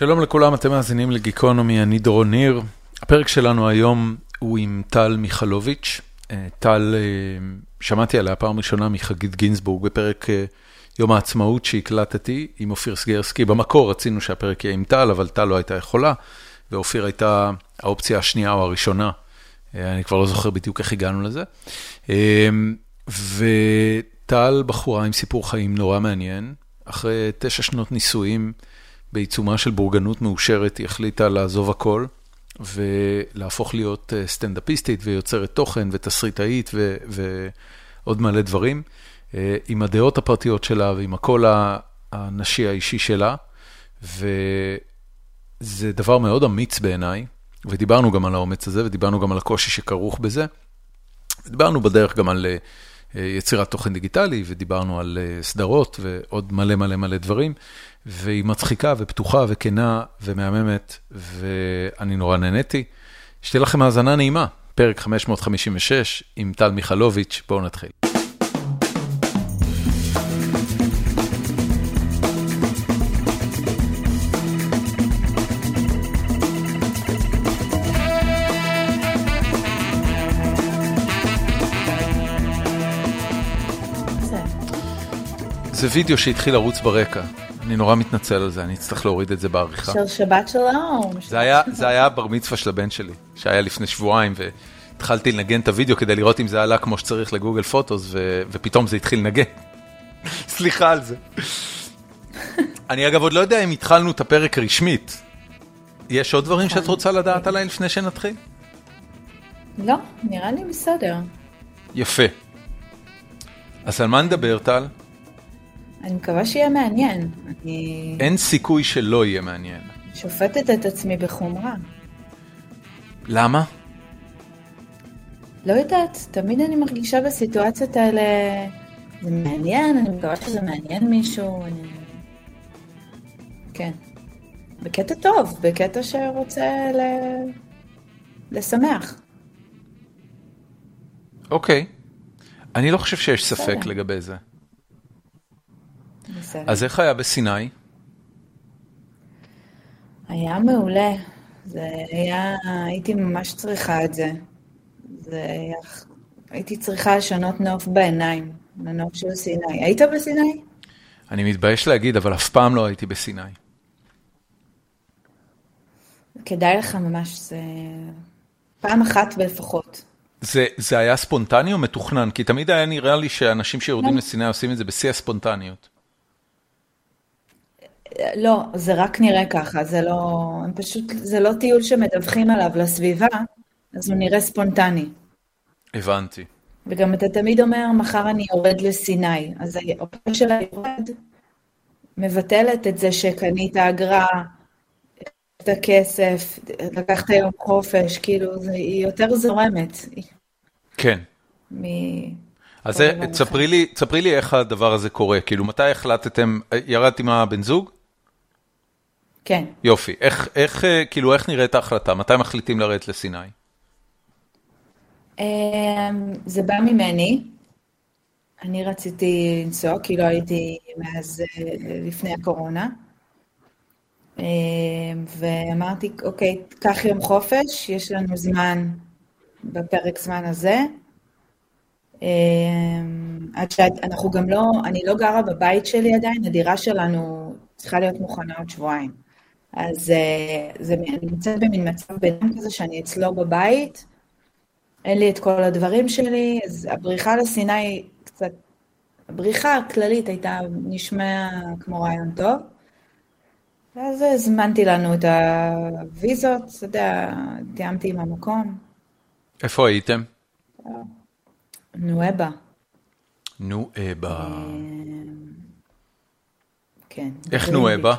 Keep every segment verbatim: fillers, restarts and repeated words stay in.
שלום לכולם, אתם מאזינים לגיקונומי, אני דרור ניר. הפרק שלנו היום הוא עם טל מיכלוביץ'. טל, שמעתי עליה פעם ראשונה מחגית גינסבורג בפרק יום העצמאות שהקלטתי עם אופיר סגרסקי. במקור רצינו שהפרק יהיה עם טל, אבל טל לא הייתה יכולה, ואופיר הייתה האופציה השנייה או הראשונה. אני כבר לא זוכר בדיוק איך הגענו לזה. וטל בחורה עם סיפור חיים נורא מעניין. אחרי תשע שנות נישואים, בעיצומה של בורגנות מאושרת, היא החליטה לעזוב הכל, ולהפוך להיות סטנדאפיסטית, ויוצרת תוכן, ותסריטאית, ו- ועוד מלא דברים, עם הדעות הפרטיות שלה, ועם הכל הנשי האישי שלה, וזה דבר מאוד אמיץ בעיניי, ודיברנו גם על האומץ הזה, ודיברנו גם על הקושי שכרוך בזה, ודיברנו בדרך גם על יצירת תוכן דיגיטלי, ודיברנו על סדרות, ועוד מלא מלא מלא דברים, והיא מצחיקה ופתוחה וכנה ומהממת, ואני נורא נהניתי. שתהיה לכם האזנה נעימה, פרק חמש מאות חמישים ושש עם טל מיכלוביץ', בואו נתחיל. זה וידאו שהתחיל לרוץ ברקע. אני נורא מתנצל על זה, אני אצטרך להוריד את זה בעריכה. של שבת שלום. זה היה בר מצווה של הבן שלי, שהיה לפני שבועיים, והתחלתי לנגן את הוידאו כדי לראות אם זה עלה כמו שצריך לגוגל פוטוס, ופתאום זה התחיל לנגן. סליחה על זה. אני אגב עוד לא יודע אם התחלנו את הפרק רשמית. יש עוד דברים שאת רוצה לדעת עליי לפני שנתחיל? לא, נראה לי בסדר. יפה. אז על מה נדבר, טל? אני מקווה שיהיה מעניין. אני... אין סיכוי שלא יהיה מעניין. שופטת את עצמי בחומרה. למה? לא יודעת, תמיד אני מרגישה בסיטואציות האלה, זה מעניין, אני מקווה שזה מעניין מישהו, אני... כן. בקטע טוב, בקטע שרוצה ל... לשמח. אוקיי. אני לא חושב שיש ספק לגבי זה. אז איך היה בסיני? היה מעולה. זה היה, הייתי ממש צריכה את זה. זה היה, הייתי צריכה לשנות נוף בעיניים, לנוף של סיני. היית בסיני? אני מתבייש להגיד, אבל אף פעם לא הייתי בסיני. כדאי לך ממש, זה פעם אחת לפחות. זה, זה היה ספונטני או מתוכנן? כי תמיד היה נראה לי שאנשים שיורדים לסיני עושים את זה בשיא הספונטניות. לא, זה רק נראה ככה, זה לא, פשוט, זה לא טיול שמדווחים עליו לסביבה, אז הוא נראה ספונטני. הבנתי. וגם אתה תמיד אומר, מחר אני יורד לסיני, אז האופן של היורד מבטלת את זה שקנית אגרה, את הכסף, לקחת יום חופש, כאילו, זה, היא יותר זורמת. כן. מ... אז תספרי לי, תספרי לי איך הדבר הזה קורה, כאילו מתי החלטתם, ירדתי מהבן זוג? כן. יופי, איך, איך, כאילו איך נראית ההחלטה, מתי מחליטים לרדת לסיני? זה בא ממני, אני רציתי לנסוע, כי לא הייתי מאז לפני הקורונה, ואמרתי, אוקיי, קח יום חופש, יש לנו זמן בפרק זמן הזה, עד שאנחנו גם לא, אני לא גרה בבית שלי עדיין, הדירה שלנו צריכה להיות מוכנה עוד שבועיים. אז זה, אני נמצאת במין מצב ביניים כזה שאני אצלו בבית, אין לי את כל הדברים שלי, אז הבריחה לסיני קצת, הבריחה הכללית הייתה נשמע כמו רעיון טוב, אז הזמנתי לנו את הוויזות, אתה יודע, תיאמתי עם המקום. איפה הייתם? נואבה. נואבה. כן. איך נואבה?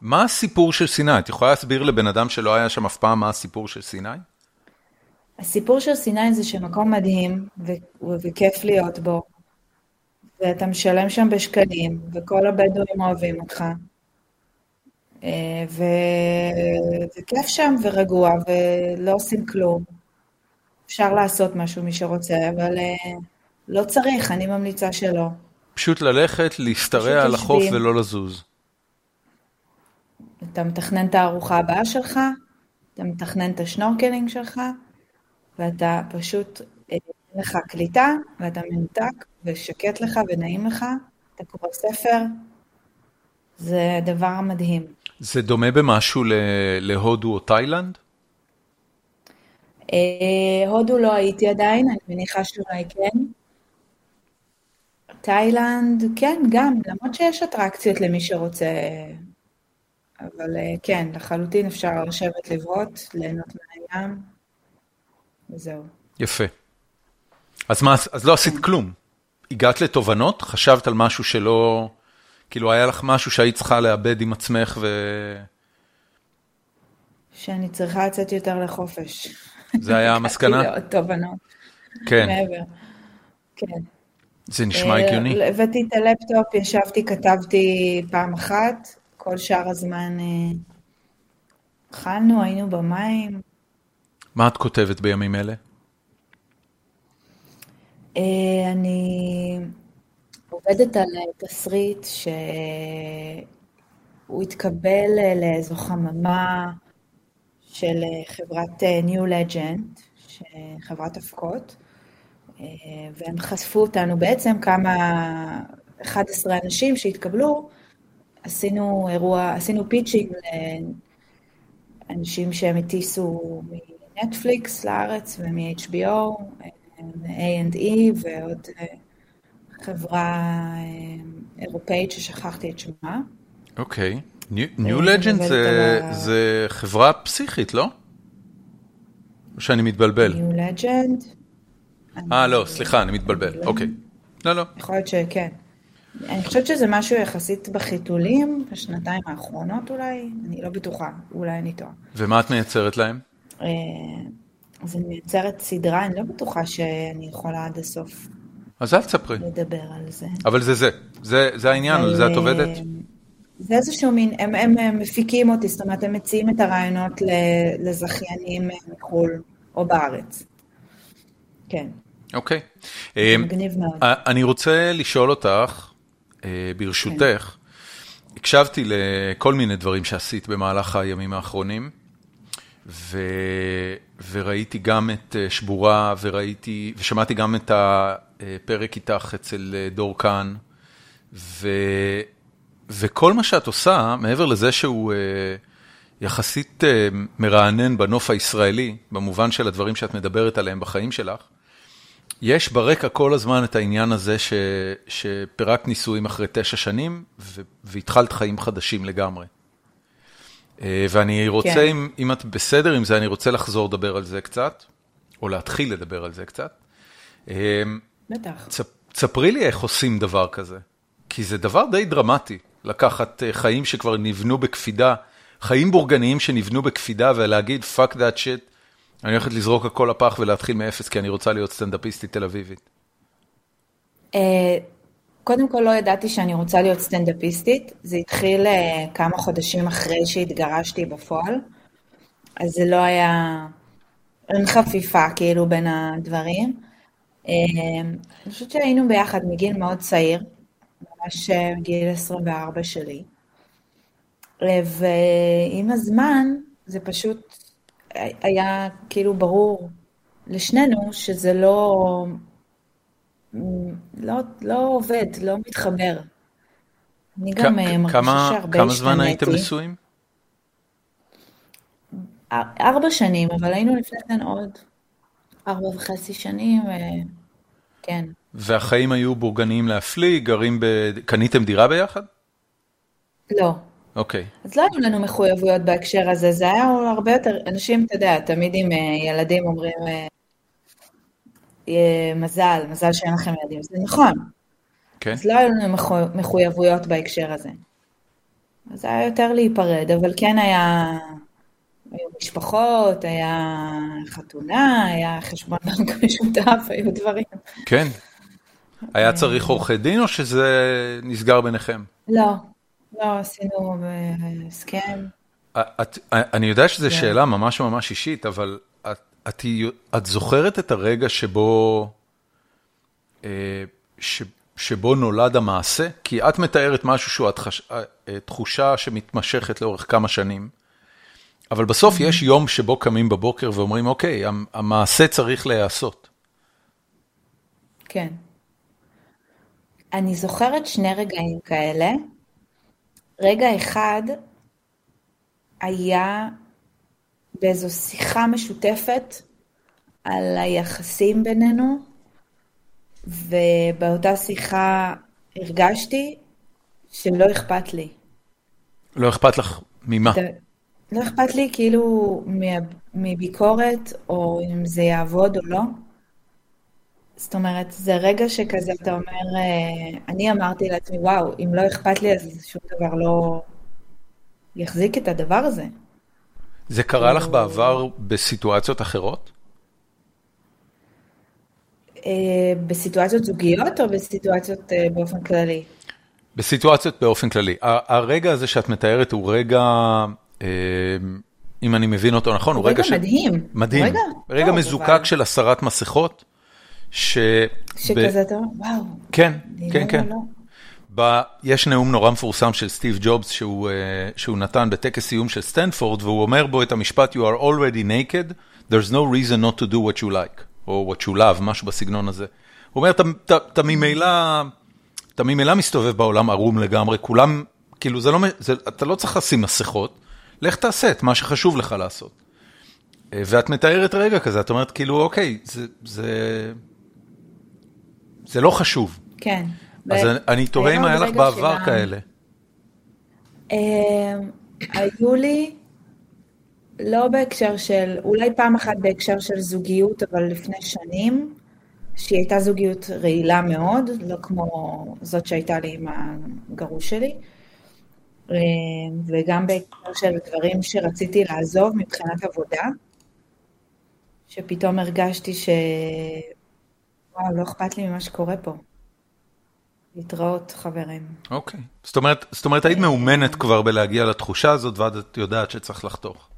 מה הסיפור של סיני? את יכולה להסביר לבן אדם שלא היה שם אף פעם מה הסיפור של סיני? הסיפור של סיני זה שמקום מדהים וכיף להיות בו. ואתה משלם שם בשקלים וכל הבדואים אוהבים אותך. וכיף שם ורגוע ולא עושים כלום. אפשר לעשות משהו מי שרוצה, אבל לא צריך, אני ממליצה שלא. פשוט ללכת, להסתרע על החוף ולא לזוז. אתה מתכנן את הארוחה הבאה שלך, אתה מתכנן את השנורקלינג שלך, ואתה פשוט אין לך קליטה, ואתה מנותק, ושקט לך ונעים לך, אתה קורא ספר, זה דבר מדהים. זה דומה במשהו להודו או תאילנד? הודו לא הייתי עדיין, אני מניחה שאולי כן. תאילנד, כן, גם, למרות שיש אטרקציות למי שרוצה, אבל כן, לחלוטין אפשר לשבת לברות, ליהנות מהים, וזהו. יפה. אז מה, אז לא עשית כלום. הגעת לתובנות? חשבת על משהו שלא, כאילו היה לך משהו שהיית צריכה לאבד עם עצמך ו... שאני צריכה לצאת יותר לחופש. זה היה המסקנה? כאילו, תובנות. כן. מעבר. כן. זה נשמע הגיוני. הבאתי את הלפטופ, ישבתי, כתבתי פעם אחת, כל שאר הזמן אכלנו, היינו במים. מה את כותבת בימים אלה? אני עובדת על תסריט שהוא התקבל לאיזו חממה של חברת New Legend, חברת הפקות, והם חשפו אותנו בעצם כמה, אחד עשר אנשים שהתקבלו, עשינו אירוע, עשינו פיצ'ינג לאנשים שהם הטיסו מנטפליקס לארץ ומ-אייץ' בי או, A אנד E ועוד חברה אירופאית ששכחתי את שמה. אוקיי. New Legend זה חברה פסיכית, לא? או שאני מתבלבל? New Legend. אה, לא, סליחה, אני מתבלבל. אוקיי. לא, לא. יכול להיות שכן. אני חושבת שזה משהו יחסית בחיתולים, בשנתיים האחרונות אולי, אני לא בטוחה, אולי אני טועה. ומה את מייצרת להם? אה... אז אני מייצרת סדרה, אני לא בטוחה שאני יכולה עד הסוף אז אל תספרי. לדבר על זה. אבל זה זה, זה, זה העניין, על זה את עובדת? זה איזשהו מין, הם, הם, הם מפיקים אותי, זאת אומרת, הם מציעים את הרעיונות לזכיינים מחול או בארץ. כן. אוקיי. זה מגניב מאוד. אני רוצה לשאול אותך, ברשותך, הקשבתי לכל מיני דברים שעשית במהלך הימים האחרונים, ו... וראיתי גם את שבורה, וראיתי, ושמעתי גם את הפרק איתך אצל דור כאן, ו... וכל מה שאת עושה, מעבר לזה שהוא יחסית מרענן בנוף הישראלי, במובן של הדברים שאת מדברת עליהם בחיים שלך, יש ברקע כל הזמן את העניין הזה ש... שפירקת נישואים אחרי תשע שנים, ו... והתחלת חיים חדשים לגמרי. ואני רוצה, אם, אם את בסדר עם זה, אני רוצה לחזור לדבר על זה קצת, או להתחיל לדבר על זה קצת. בטח. תספרי לי איך עושים דבר כזה, כי זה דבר די דרמטי, לקחת חיים שכבר נבנו בקפידה, חיים בורגניים שנבנו בקפידה, ולהגיד, fuck that shit, אני הולכת לזרוק הכל הפח ולהתחיל מאפס, כי אני רוצה להיות סטנדאפיסטית תל אביבית. קודם כל לא ידעתי שאני רוצה להיות סטנדאפיסטית, זה התחיל כמה חודשים אחרי שהתגרשתי בפועל, אז זה לא היה, אין חפיפה כאילו בין הדברים. אני חושבת שהיינו ביחד מגיל מאוד צעיר, ממש מגיל עשרים וארבע שלי, ועם הזמן זה פשוט היה כאילו ברור לשנינו שזה לא... לא, לא עובד, לא מתחבר. אני גם מרגישה שהרבה השתנתי. כמה זמן הייתם נשואים? ארבע שנים, אבל היינו לפני כן עוד ארבע וחצי שנים, כן. והחיים היו בורגניים להפליא, גרים ב... קניתם דירה ביחד? לא. אוקיי. אז לא היו לנו מחויבויות בהקשר הזה, זה היה הרבה יותר, אנשים, אתה יודע, תמיד עם ילדים אומרים... מזל, מזל שאין לכם ילדים, זה נכון. Okay. אז לא היו לנו מחו, מחויבויות בהקשר הזה. אז היה יותר להיפרד, אבל כן היה, היו משפחות, היה חתונה, היה חשבון בנק משותף, היו דברים. כן. היה צריך עורכי דין או שזה נסגר ביניכם? לא, לא, עשינו הסכם. את, אני יודע שזו שאלה ממש ממש אישית, אבל... את, את זוכרת את הרגע שבו, ש, שבו נולד המעשה, כי את מתארת משהו שהוא התחושה שמתמשכת לאורך כמה שנים, אבל בסוף יש יום שבו קמים בבוקר ואומרים, אוקיי, המעשה צריך להיעשות. כן. אני זוכרת שני רגעים כאלה. רגע אחד היה באיזו שיחה משותפת על היחסים בינינו, ובאותה שיחה הרגשתי שלא אכפת לי. לא אכפת לך ממה? לא אכפת לי כאילו מביקורת, או אם זה יעבוד או לא. זאת אומרת, זה רגע שכזה אתה אומר, אני אמרתי לעצמי, וואו, אם לא אכפת לי, אז שום דבר לא יחזיק את הדבר הזה. זה קרה לך בעבר בסיטואציות אחרות? בסיטואציות זוגיות או בסיטואציות באופן כללי? בסיטואציות באופן כללי. הרגע הזה שאת מתארת הוא רגע, אם אני מבין אותו נכון, הוא רגע מדהים. מדהים. רגע מזוקק של הסרת מסכות. שכזה אתה אומר, וואו. כן, כן, כן. יש נאום נורא מפורסם של סטיב ג'ובס שהוא נתן בטקס סיום של סטנפורד, והוא אומר בו את המשפט, You are already naked, there's no reason not to do what you like. או what you love, משהו בסגנון הזה. הוא אומר, אתה ממילא, אתה ממילא מסתובב בעולם ערום לגמרי, כולם, כאילו, זה לא, זה, אתה לא צריך לשים מסכות, לך תעשה את מה שחשוב לך לעשות. ואת מתארת רגע כזה, את אומרת, כאילו, אוקיי, זה, זה, זה לא חשוב. כן. אז ו... אני תורא אם היה לך בעבר שלה... כאלה. היו לי... לא בהקשר של, אולי פעם אחת בהקשר של זוגיות, אבל לפני שנים, שהיא הייתה זוגיות רעילה מאוד, לא כמו זאת שהייתה לי עם הגרוש שלי, וגם בהקשר של דברים שרציתי לעזוב מבחינת עבודה, שפתאום הרגשתי ש... וואו, לא אכפת לי ממה שקורה פה. להתראות, חברים. אוקיי. זאת אומרת, זאת אומרת, היית מאומנת כבר בלהגיע לתחושה הזאת, ואת יודעת שצריך לחתוך.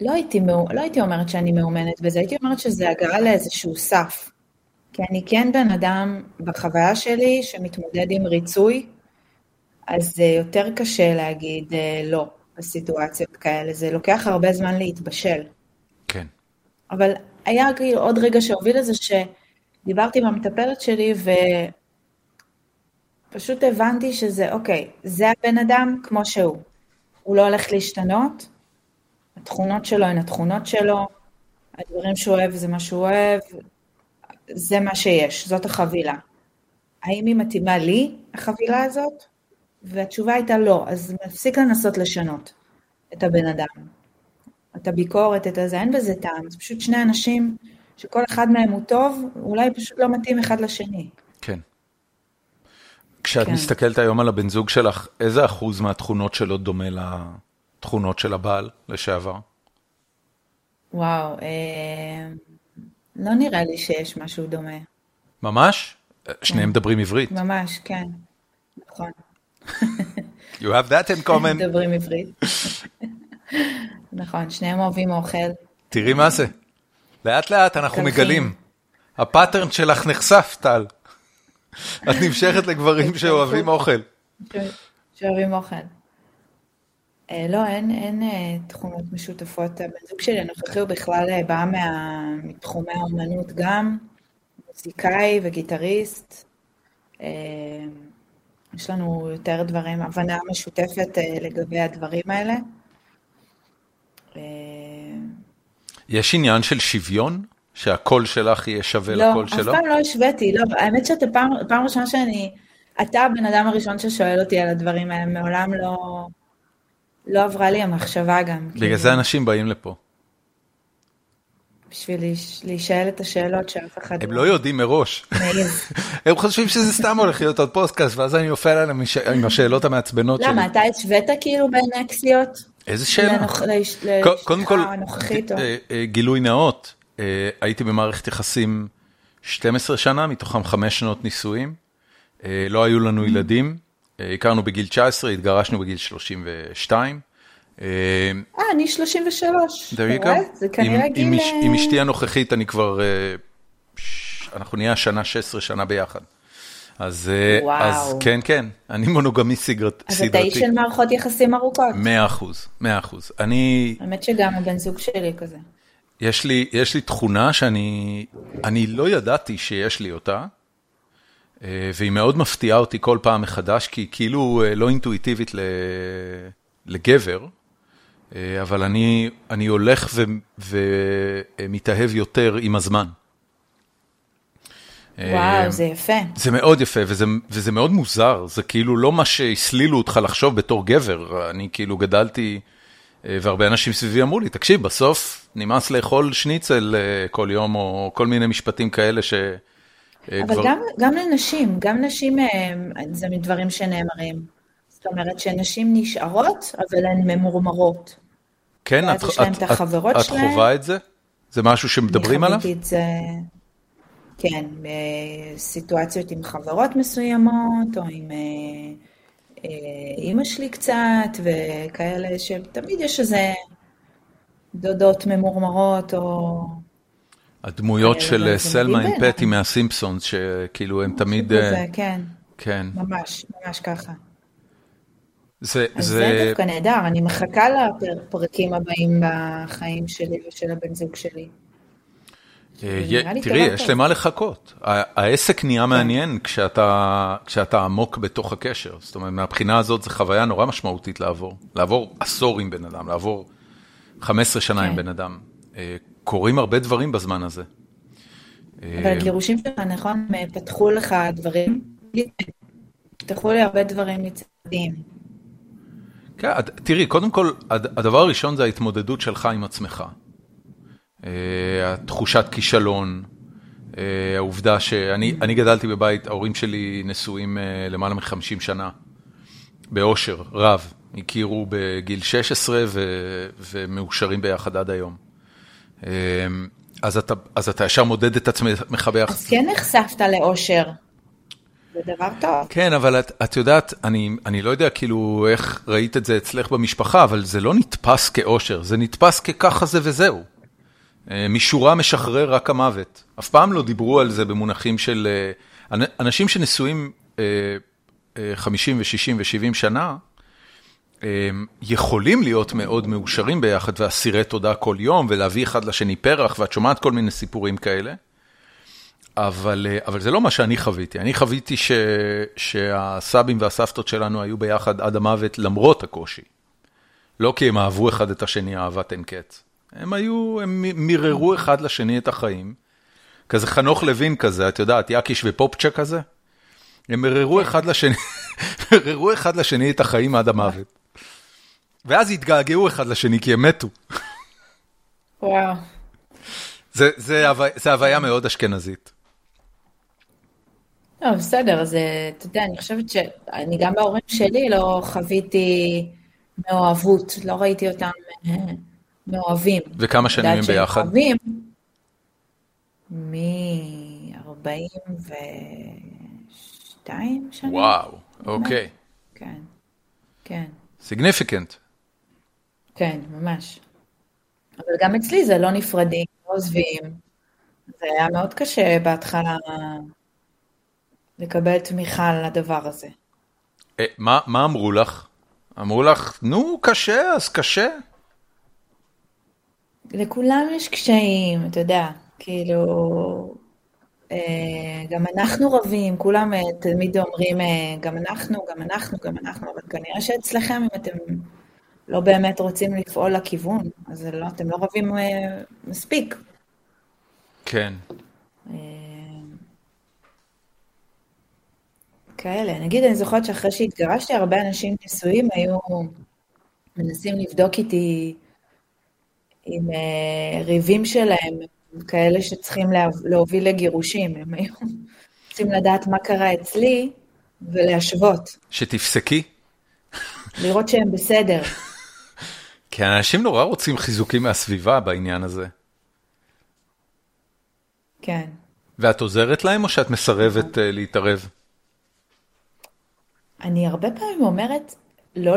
לא הייתי, לא הייתי אומרת שאני מאומנת בזה, הייתי אומרת שזה הגעה לאיזשהו סף. כי אני כן בן אדם בחוויה שלי שמתמודד עם ריצוי, אז זה יותר קשה להגיד לא בסיטואציות כאלה, זה לוקח הרבה זמן להתבשל. כן. אבל היה עוד רגע שהוביל לזה שדיברתי עם המטפלת שלי ופשוט הבנתי שזה אוקיי, זה הבן אדם כמו שהוא, הוא לא הולך להשתנות, התכונות שלו הן התכונות שלו, הדברים שהוא אוהב זה מה שהוא אוהב, זה מה שיש, זאת החבילה. האם היא מתאימה לי, החבילה הזאת? והתשובה הייתה לא, אז מפסיק לנסות לשנות את הבן אדם. את הביקורת, את הזה, אין בזה טעם, זה פשוט שני אנשים שכל אחד מהם הוא טוב, אולי פשוט לא מתאים אחד לשני. כן. כשאת כן. מסתכלת היום על הבן זוג שלך, איזה אחוז מהתכונות שלו דומה לה... תכונות של הבעל לשעבר? וואו, אה, לא נראה לי שיש משהו דומה. ממש? שניהם מדברים עברית. ממש, כן. נכון. You have that in common. מדברים עברית. נכון, שניהם אוהבים אוכל. תראי מה זה. לאט לאט אנחנו מגלים. הפאטרן שלך נחשף, טל. את נמשכת לגברים שאוהבים אוכל. שאוהבים אוכל. לא, אין, אין תחומות משותפות. הבן זוג שלי הנוכחי הוא בכלל בא מתחומי האומנות גם, מוזיקאי וגיטריסט. יש לנו יותר דברים, הבנה משותפת לגבי הדברים האלה. יש עניין של שוויון? שהקול שלך יהיה שווה לא, לקול שלו? לא, אף פעם לא השוויתי. לא, האמת שאתה פעם, פעם ראשונה שאני... אתה הבן אדם הראשון ששואל אותי על הדברים האלה, מעולם לא... לא עברה לי המחשבה גם. בגלל זה אנשים באים לפה. בשביל להישאל את השאלות שאף אחד... הם לא יודעים מראש. הם חושבים שזה סתם הולך להיות עוד פוסטקאסט, ואז אני אופל עליהם עם השאלות המעצבנות שלי. למה, אתה השווית כאילו בין אקסיות? איזה שאלה? קודם כל, גילוי נאות. הייתי במערכת יחסים שתים עשרה שנה, מתוכם חמש שנות נישואים. לא היו לנו ילדים. הכרנו בגיל תשע עשרה, התגרשנו בגיל שלושים ושתיים. אה, אני שלושים ושלוש. זה כנראה גיל... עם אשתי הנוכחית אני כבר אנחנו נהיה השנה שש עשרה שנה ביחד. אז, אז כן, כן, אני מונוגמי סדרתי. אז אתה איש של מערכות יחסים ארוכות. מאה אחוז, מאה אחוז. אני... האמת שגם הבן זוג שלי כזה. יש לי, יש לי תכונה שאני, אני לא ידעתי שיש לי אותה, והיא מאוד מפתיעה אותי כל פעם מחדש, כי היא כאילו לא אינטואיטיבית לגבר, אבל אני, אני הולך ו, ומתאהב יותר עם הזמן. וואו, זה יפה. זה מאוד יפה, וזה, וזה מאוד מוזר. זה כאילו לא מה שהסלילו אותך לחשוב בתור גבר. אני כאילו גדלתי, והרבה אנשים סביבי אמרו לי, תקשיב, בסוף נמאס לאכול שניצל כל יום, או כל מיני משפטים כאלה ש... אבל כבר... גם, גם לנשים, גם נשים, זה מדברים שנאמרים. זאת אומרת שנשים נשארות, אבל הן ממורמרות. כן, את, את, את, את חובה את זה? זה משהו שמדברים עליו? אני חוויתי את זה... כן, בסיטואציות עם חברות מסוימות, או עם אמא שלי קצת, וכאלה שתמיד יש איזה דודות ממורמרות, או... הדמויות של סלמה אימפטי מהסימפסונס, שכאילו הם תמיד... כן, כן. ממש, ממש ככה. זה דווקא נהדר, אני מחכה לפרקים הבאים בחיים שלי ושל הבן זוג שלי. תראי, יש למה לחכות. העסק נהיה מעניין כשאתה עמוק בתוך הקשר. זאת אומרת, מהבחינה הזאת זו חוויה נורא משמעותית לעבור. לעבור עשור עם בן אדם, לעבור חמש עשרה שנה עם בן אדם. קוראים הרבה דברים בזמן הזה. אבל הגירושים שלך, נכון, פתחו לך דברים, פתחו לי הרבה דברים מצדדים. כן, תראי, קודם כל, הדבר הראשון זה ההתמודדות שלך עם עצמך. התחושת כישלון, העובדה שאני אני גדלתי בבית, ההורים שלי נשואים למעלה מחמישים שנה, באושר, רב, הכירו בגיל שש עשרה ו, ומאושרים ביחד עד היום. אז אתה, אז אתה ישר מודד את עצמך ביחד. אז כן נחשפת לאושר, זה דבר טוב. כן, אבל את, את יודעת, אני, אני לא יודע כאילו איך ראית את זה אצלך במשפחה, אבל זה לא נתפס כאושר, זה נתפס כככה זה וזהו. משורה משחרר רק המוות. אף פעם לא דיברו על זה במונחים של... אנשים שנשואים חמישים ושישים ושבעים שנה, יכולים להיות מאוד מאושרים ביחד, ועשירי תודה כל יום, ולהביא אחד לשני פרח, ואת שומעת כל מיני סיפורים כאלה. אבל, אבל זה לא מה שאני חוויתי. אני חוויתי ש, שהסבים והסבתות שלנו היו ביחד עד המוות, למרות הקושי. לא כי הם אהבו אחד את השני, אהבת אין קץ. הם היו, הם מיררו אחד לשני את החיים, כזה חנוך לוין כזה, את יודעת, יקיש ופופצ'ה כזה, הם מיררו אחד לשני, מיררו אחד לשני את החיים עד המוות, ואז התגעגעו אחד לשני, כי הם מתו. וואו. זה, זה, זה הוויה מאוד אשכנזית. לא, בסדר, זה, אתה יודע, אני חושבת שאני גם בהורים שלי לא חוויתי מאוהבות, לא ראיתי אותם... מאוהבים. וכמה שנים הם ביחד? מאוהבים, מ-ארבעים ושתיים שנים. וואו, אוקיי. כן, כן. סיגניפיקנט. כן, ממש. אבל גם אצלי זה לא נפרדים, לא עוזבים. זה היה מאוד קשה בהתחלה לקבל תמיכה לדבר הזה. מה אמרו לך? אמרו לך, נו, קשה, אז קשה. לכולם יש קשיים, אתה יודע, כאילו, גם אנחנו רבים, כולם תמיד אומרים, גם אנחנו, גם אנחנו, גם אנחנו, אבל כנראה שאצלכם, אם אתם לא באמת רוצים לפעול לכיוון, אז לא, אתם לא רבים מספיק. כן. כאלה, נגיד, אני זוכרת שאחרי שהתגרשתי, הרבה אנשים נשואים היו מנסים לבדוק איתי, עם ריבים שלהם, כאלה שצריכים להוביל לגירושים, הם היו רוצים לדעת מה קרה אצלי, ולהשוות. שתפסקי? לראות שהם בסדר. כי האנשים נורא רוצים חיזוקים מהסביבה בעניין הזה. כן. ואת עוזרת להם או שאת מסרבת להתערב? אני הרבה פעמים אומרת, לא...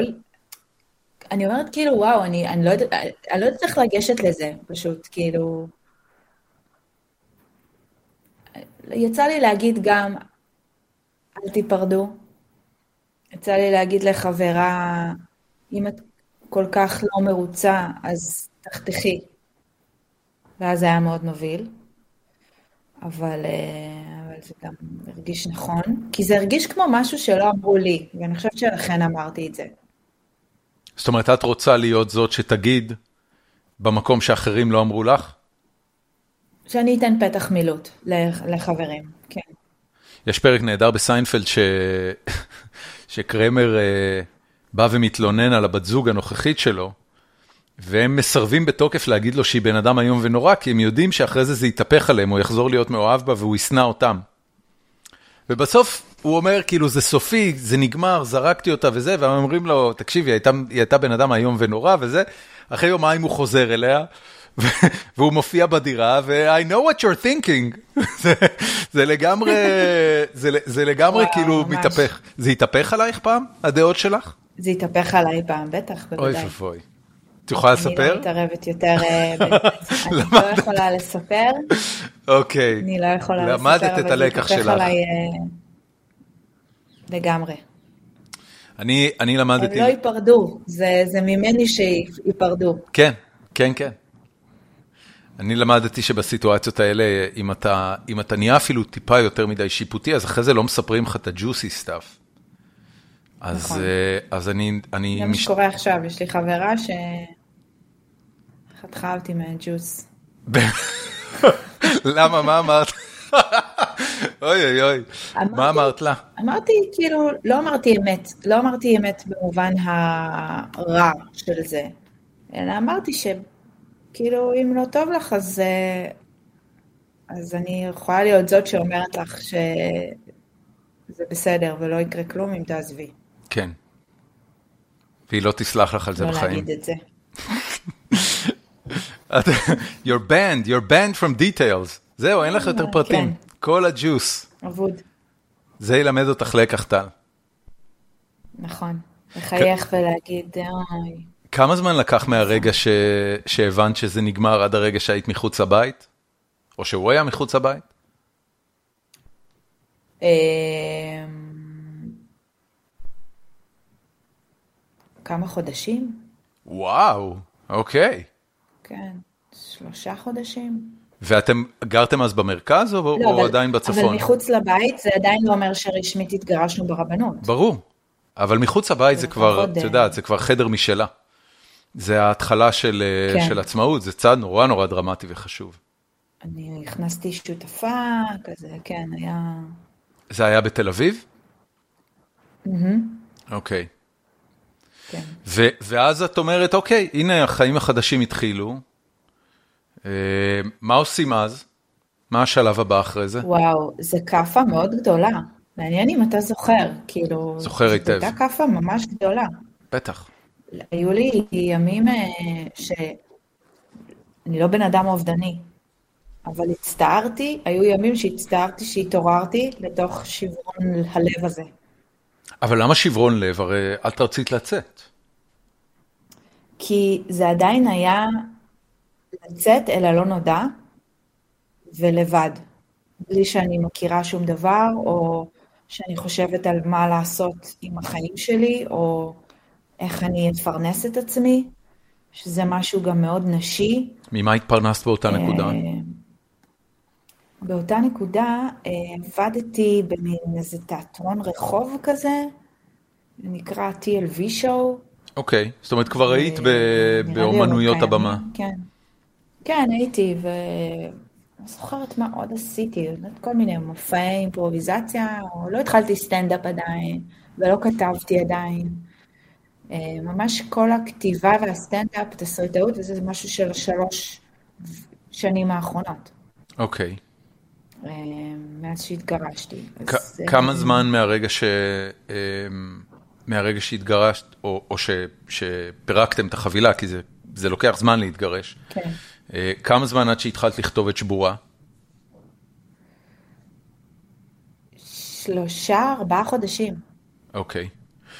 אני אומרת, כאילו, וואו, אני, אני לא יודעת, אני לא יודעת איך לגשת לזה, פשוט, כאילו, יצא לי להגיד גם, אל תיפרדו. יצא לי להגיד לחברה, אם את כל כך לא מרוצה, אז תחתכי. ואז זה היה מאוד נוביל. אבל, אבל זה גם הרגיש נכון. כי זה הרגיש כמו משהו שלא אמרו לי, ואני חושבת שלכן אמרתי את זה. זאת אומרת, את רוצה להיות זאת שתגיד במקום שאחרים לא אמרו לך? שאני אתן פתח מילות לחברים, כן. יש פרק נהדר בסיינפלד ש... שקרמר בא ומתלונן על הבת זוג הנוכחית שלו, והם מסרבים בתוקף להגיד לו שהיא בן אדם היום ונורא, כי הם יודעים שאחרי זה זה יתהפך עליהם, הוא יחזור להיות מאוהב בה והוא ישנא אותם. ובסוף הוא אומר, כאילו זה סופי, זה נגמר, זרקתי אותה וזה, והם אומרים לו, תקשיב, היא הייתה, היא הייתה בן אדם היום ונורא וזה, אחרי יומיים הוא חוזר אליה, והוא מופיע בדירה, ו-I know what you're thinking. זה לגמרי, זה לגמרי כאילו מתהפך. זה יתהפך עלייך פעם, הדעות שלך? זה יתהפך עליי פעם, בטח, בוודאי. אוי פפוי. את יכולה לספר? אני לא מתערבת יותר, אני לא יכולה לספר. אוקיי. אני לא יכולה לספר, למדת את הלקח שלך. לגמרי. אני למדתי... הם לא ייפרדו, זה ממני שייפרדו. כן, כן, כן. אני למדתי שבסיטואציות האלה, אם אתה, אם אתה נהיה אפילו טיפה יותר מדי שיפוטי, אז אחרי זה לא מספרים לך את הג'וסי סטאף. אז, נכון. אז אני... אני זה מש... מה שקורה עכשיו, יש לי חברה ש... חתכה אותי מהג'וס. למה, מה אמרת? אוי, אוי, אוי. אמרתי, מה אמרת לה? אמרתי, כאילו, לא אמרתי אמת. לא אמרתי אמת במובן הרע של זה. אלא אמרתי ש... כאילו, אם לא טוב לך, אז, אז אני יכולה להיות זאת שאומרת לך שזה בסדר, ולא יקרה כלום אם תעזבי. כן. והיא לא תסלח לך על זה לא בחיים. לא להגיד את זה. you're banned, you're banned from details. זהו, אין לך יותר פרטים. כן. כל הג'וס. עבוד. זה ילמד אותך לקח טל. נכון. לחייך כ... ולהגיד, אוי. כמה זמן לקח מהרגע ש... שהבנת שזה נגמר עד הרגע שהיית מחוץ הבית? או שהוא היה מחוץ הבית? כמה חודשים? וואו, אוקיי. כן, שלושה חודשים. ואתם גרתם אז במרכז או, לא, או אבל, עדיין בצפון? אבל מחוץ לבית זה עדיין לא אומר שרשמית התגרשנו ברבנות. ברור, אבל מחוץ הבית זה, זה כבר, אתה יודעת, זה כבר חדר משלה. זה ההתחלה של, כן. של עצמאות, זה צעד נורא נורא דרמטי וחשוב. אני הכנסתי שותפה, כזה, כן, היה... זה היה בתל אביב? אוקיי. כן. ו- ואז את אומרת, אוקיי, הנה החיים החדשים התחילו. אה, מה עושים אז? מה השלב הבא אחרי זה? וואו, זה קפה מאוד גדולה. מעניין אם אתה זוכר, כאילו... זוכר היטב. הייתה קפה ממש גדולה. בטח. היו לי ימים ש... אני לא בן אדם אובדני, אבל הצטערתי, היו ימים שהצטערתי, שהתעוררתי לתוך שברון הלב הזה. אבל למה שברון לב? הרי את רצית לצאת. כי זה עדיין היה לצאת אלא לא נודע ולבד. בלי שאני מכירה שום דבר, או שאני חושבת על מה לעשות עם החיים שלי, או... איך אני אתפרנס את עצמי, שזה משהו גם מאוד נשי. ממה התפרנסת באותה נקודה? באותה נקודה עבדתי במין איזה תיאטרון רחוב כזה, נקרא טי אל וי show. אוקיי, זאת אומרת כבר היית באומנויות הבמה. כן, כן, הייתי, ואני זוכרת מה עוד עשיתי, כל מיני מופעי אימפרוביזציה, או לא התחלתי סטנדאפ עדיין, ולא כתבתי עדיין. ממש כל הכתיבה והסטנדאפ, תסריטאות, וזה משהו של שלוש שנים האחרונות. אוקיי. מאז שהתגרשתי. כמה זמן מהרגע ש... מהרגע שהתגרשת, או שפרקתם את החבילה, כי זה לוקח זמן להתגרש. כן. כמה זמן עד שהתחלת לכתוב את שבורה? שלושה, ארבעה חודשים. אוקיי.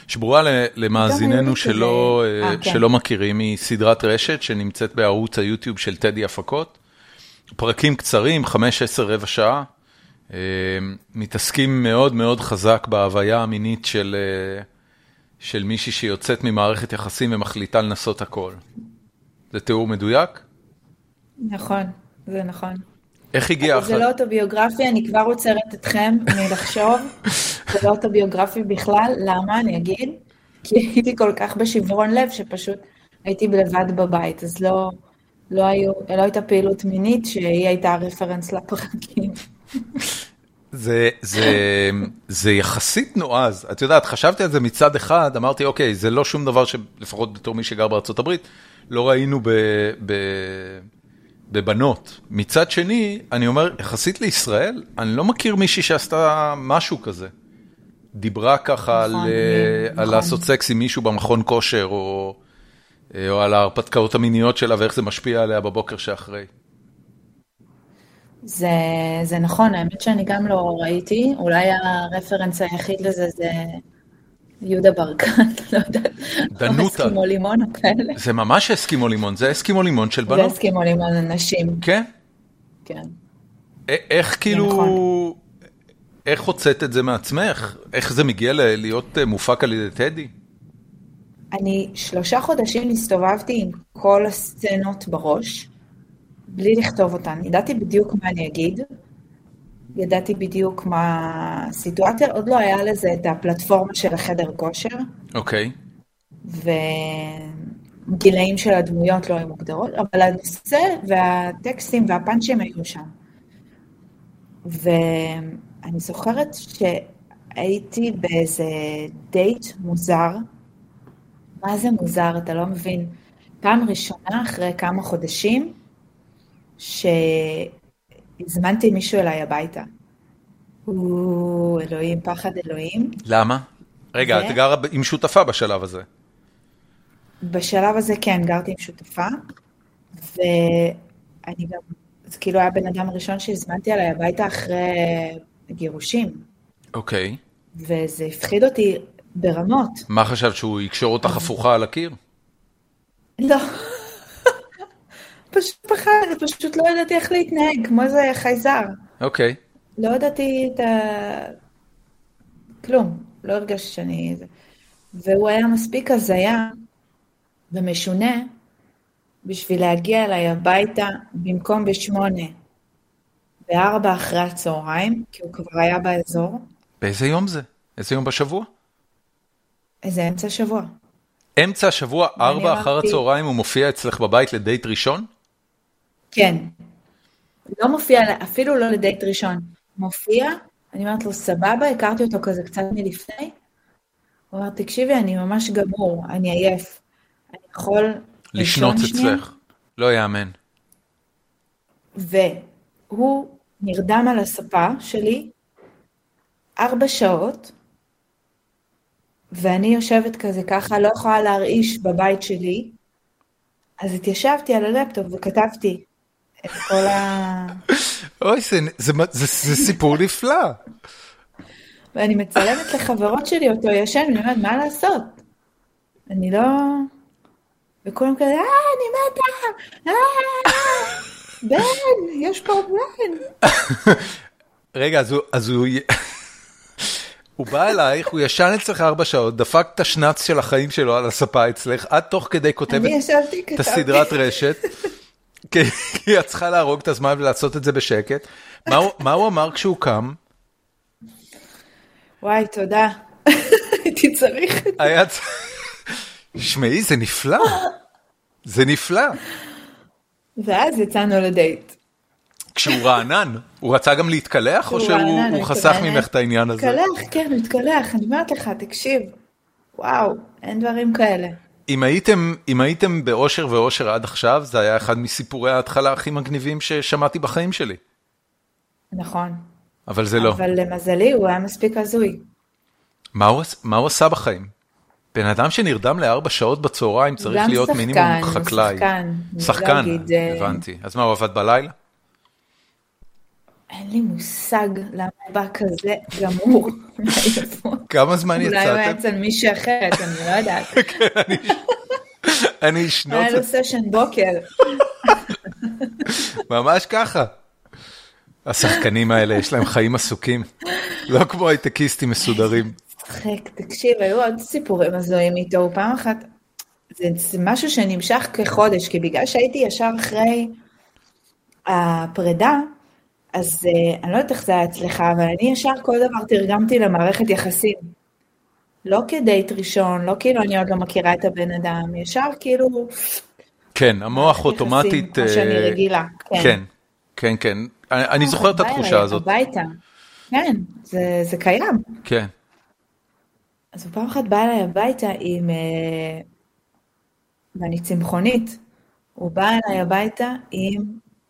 שבורה למאזיננו שלא, שלא מכירים, היא סדרת רשת שנמצאת בערוץ היוטיוב של טדי אפקות. פרקים קצרים, חמש עשרה רבע שעה, מתעסקים מאוד מאוד חזק בהוויה המינית של, של מישהי שיוצאת ממערכת יחסים ומחליטה לנסות הכל. זה תיאור מדויק? נכון, זה נכון. איך הגיע אחת? זה לא אוטוביוגרפי, אני כבר עוצרת אתכם מלחשוב. זה לא אוטוביוגרפי בכלל, למה אני אגיד? כי הייתי כל כך בשברון לב שפשוט הייתי לבד בבית, אז לא, לא, היו, לא הייתה פעילות מינית שהיא הייתה רפרנס לפרקים. זה, זה, זה יחסית נועז. את יודעת, חשבתי על זה מצד אחד, אמרתי, אוקיי, זה לא שום דבר שלפחות בתור מי שגר בארצות הברית, לא ראינו ב, ב, בבנות. מצד שני, אני אומר, יחסית לישראל, אני לא מכיר מישהי שעשתה משהו כזה. דיברה ככה נכון, על, נכון. על לעשות סקס עם מישהו במכון כושר, או, או על ההרפתקאות המיניות שלה, ואיך זה משפיע עליה בבוקר שאחרי. זה, זה נכון, האמת שאני גם לא ראיתי, אולי הרפרנס היחיד לזה זה יודה ברקן, לא יודעת, או אסקימו לימון או כאלה. זה ממש אסקימו לימון, זה אסקימו לימון של בנות. זה אסקימו לימון לנשים. כן? כן. איך כאילו, איך הוצאת את זה מעצמך? איך זה מגיע להיות מופק על ידי טדי? אני שלושה חודשים הסתובבתי עם כל הסצנות בראש, בלי לכתוב אותן. ידעתי בדיוק מה אני אגיד, ידעתי בדיוק מה הסיטואציה, עוד לא היה לזה את הפלטפורמה של החדר כושר. אוקיי. וגילאים של הדמויות לא היו מוגדרות, אבל הנושא והטקסטים והפאנצ'ים היו שם. ואני זוכרת שהייתי באיזה דייט מוזר, מה זה מוזר, אתה לא מבין. פעם ראשונה אחרי כמה חודשים, שהזמנתי מישהו אליי הביתה. או, אלוהים, פחד אלוהים. למה? רגע, ו... את גרה עם שותפה בשלב הזה. בשלב הזה כן, גרתי עם שותפה, ואני גם, זה כאילו היה בן אדם הראשון שהזמנתי אליי הביתה אחרי גירושים. אוקיי. וזה הפחיד אותי ברמות. מה חשבת, שהוא יקשור אותך הפוכה על הקיר? לא. פשוט פחד, פשוט לא ידעתי איך להתנהג, כמו זה חייזר. אוקיי. לא ידעתי את ה... כלום, לא הרגשתי שאני... והוא היה מספיק הזיה ומשונה בשביל להגיע אליי הביתה במקום בשמונה, בארבע אחרי הצהריים, כי הוא כבר היה באזור. באיזה יום זה? איזה יום בשבוע? איזה אמצע שבוע. אמצע השבוע, ארבע אחר הצהריים, הוא מופיע אצלך בבית לדייט ראשון? כן. לא מופיע, אפילו לא לדייט ראשון. מופיע, אני אומרת לו, סבבה, הכרתי אותו כזה קצת מלפני. הוא אומר, תקשיבי, אני ממש גמור, אני עייף. אני יכול... לשנות אצלך. לא יאמן. והוא נרדם על הספה שלי, ארבע שעות, ואני יושבת כזה ככה, לא יכולה להרעיש בבית שלי, אז התיישבתי על הלפטופ וכתבתי את כל ה... אוי, זה, זה, זה, זה סיפור נפלא. ואני מצלמת לחברות שלי אותו ישן, ואני אומרת, מה לעשות? אני לא... וכולם כזה, אה, אני מתה, אה, בן, יש פה בן. רגע, אז הוא... אז הוא... הוא בא אלייך, הוא ישן אצלך ארבע שעות, דפק את השנץ של החיים שלו על הספה אצלך, עד תוך כדי כותבת את הסדרת רשת, כי היא צריכה להרוג את הזמן ולעשות את זה בשקט. מה הוא אמר כשהוא קם? וואי, תודה. הייתי צריך את זה. שמעי, זה נפלא. זה נפלא. ואז יצאנו לדייט. כשהוא רענן, הוא רצה גם להתקלח, או שהוא חסך ממך את העניין הזה? להתקלח, כן, להתקלח, אני אומרת לך, תקשיב, וואו, אין דברים כאלה. אם הייתם באושר ואושר עד עכשיו, זה היה אחד מסיפורי ההתחלה הכי מגניבים ששמעתי בחיים שלי. נכון. אבל זה לא. אבל למזלי, הוא היה מספיק הזוי. מה הוא עשה בחיים? בן אדם שנרדם לארבע שעות בצהריים, צריך להיות מינימום חקלאי. שחקן, שחקן. הבנתי. אז מה, הוא עבד בלילה? אין לי מושג למה בא כזה גמור. כמה זמן יצאתם? אולי הוא היה אצל מישהי אחרת, אני לא יודעת. אני אשנות. היה לו סשן בוקר. ממש ככה. השחקנים האלה, יש להם חיים עסוקים, לא כמו הייטקיסטים מסודרים. שחק, תקשיב, היו עוד סיפורים הזויים איתו, פעם אחת, זה משהו שנמשך כחודש, כי בגלל שהייתי ישר אחרי הפרידה, אז אני לא יודעת איך זה היה אצלך, אבל אני ישר כל דבר תרגמתי למערכת יחסים. לא כדייט ראשון, לא כאילו אני עוד לא מכירה את הבן אדם, ישר כאילו... כן, המוח אוטומטית... כמו שאני רגילה, כן. כן, כן, כן. אני זוכר את התחושה הזאת. הביתה, כן, זה קיים. כן. אז פעם אחת באה אליי הביתה עם... ואני צמחונית. הוא בא אליי הביתה עם...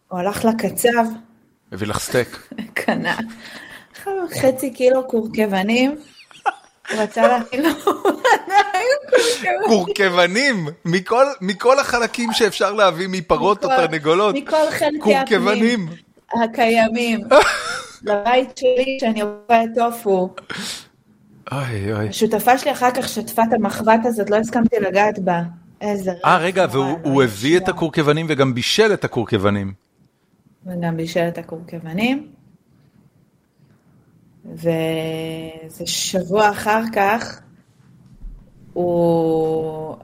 הוא הלך לקצב... הביא לך סטייק. קנה. חצי קילו קורקבנים. הוא רצה להכין לו קורקבנים. קורקבנים? מכל החלקים שאפשר להביא מפרות או תרנגולות. מכל חלקי הפנים. הקיימים. לבית שלי שאני עושה את אופו. אוי אוי. השותפה שלי אחר כך שתפה את המחבת הזאת, לא הסכמתי לגעת בה. איזה רב. אה רגע, והוא הביא את הקורקבנים וגם בישל את הקורקבנים. וגם בישל את הקורקבנים, וזה שבוע אחר כך, הוא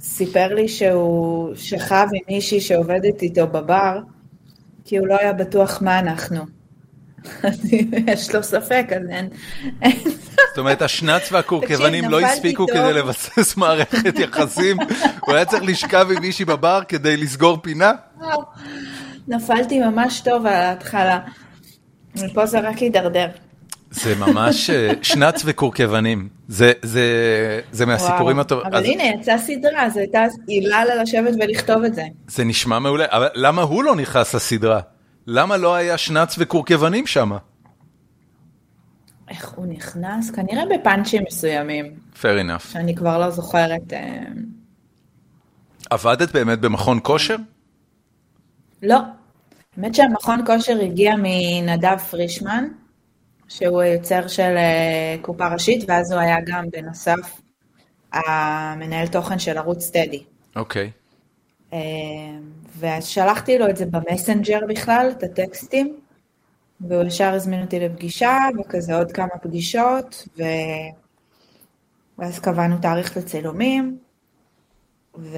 סיפר לי שהוא שכב עם מישהי שעובדת איתו בבר, כי הוא לא היה בטוח מה אנחנו. יש לו ספק, אז אין... זאת אומרת, השנץ והקורקבנים לא הספיקו כדי לבסס מערכת יחסים, הוא היה צריך לשכב עם מישהי בבר כדי לסגור פינה? לא. נפלתי ממש טוב על ההתחלה, ופה זה רק להידרדר. זה ממש שנץ וקורקבנים, זה, זה, זה מהסיפורים הטובים. אבל אז... הנה, יצאה סדרה, זו הייתה עילה ללשבת ולכתוב את זה. זה נשמע מעולה, אבל למה הוא לא נכנס לסדרה? למה לא היה שנץ וקורקבנים שם? איך הוא נכנס? כנראה בפאנצ'ים מסוימים. Fair enough. שאני כבר לא זוכרת. עבדת באמת במכון כושר? לא. האמת שהמכון כושר הגיע מנדב פרישמן, שהוא יוצר של קופה ראשית, ואז הוא היה גם בנוסף המנהל תוכן של ערוץ טדי. אוקיי. ושלחתי לו את זה במסנג'ר בכלל, את הטקסטים, והוא ישר הזמין אותי לפגישה, וכזה עוד כמה פגישות, ו... ואז קבענו תאריך לצילומים, ו...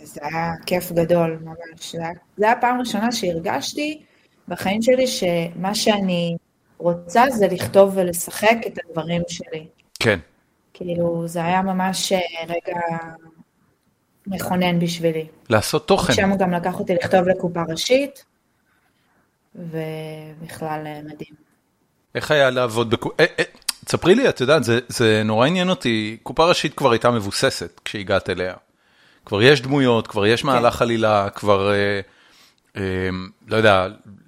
וזה היה כיף גדול ממש. זה היה פעם ראשונה שהרגשתי בחיים שלי שמה שאני רוצה זה לכתוב ולשחק את הדברים שלי. כן. כאילו זה היה ממש רגע מכונן בשבילי. לעשות תוכן. שם הוא גם לקח אותי לכתוב לקופה ראשית, ובכלל מדהים. איך היה לעבוד בקופה? תספרי לי, את יודעת, זה, זה נורא עניין אותי. קופה ראשית כבר הייתה מבוססת כשהגעת אליה. כבר יש דמויות, כבר יש מהלך כן. עלילה, כבר, אה, אה, לא יודע,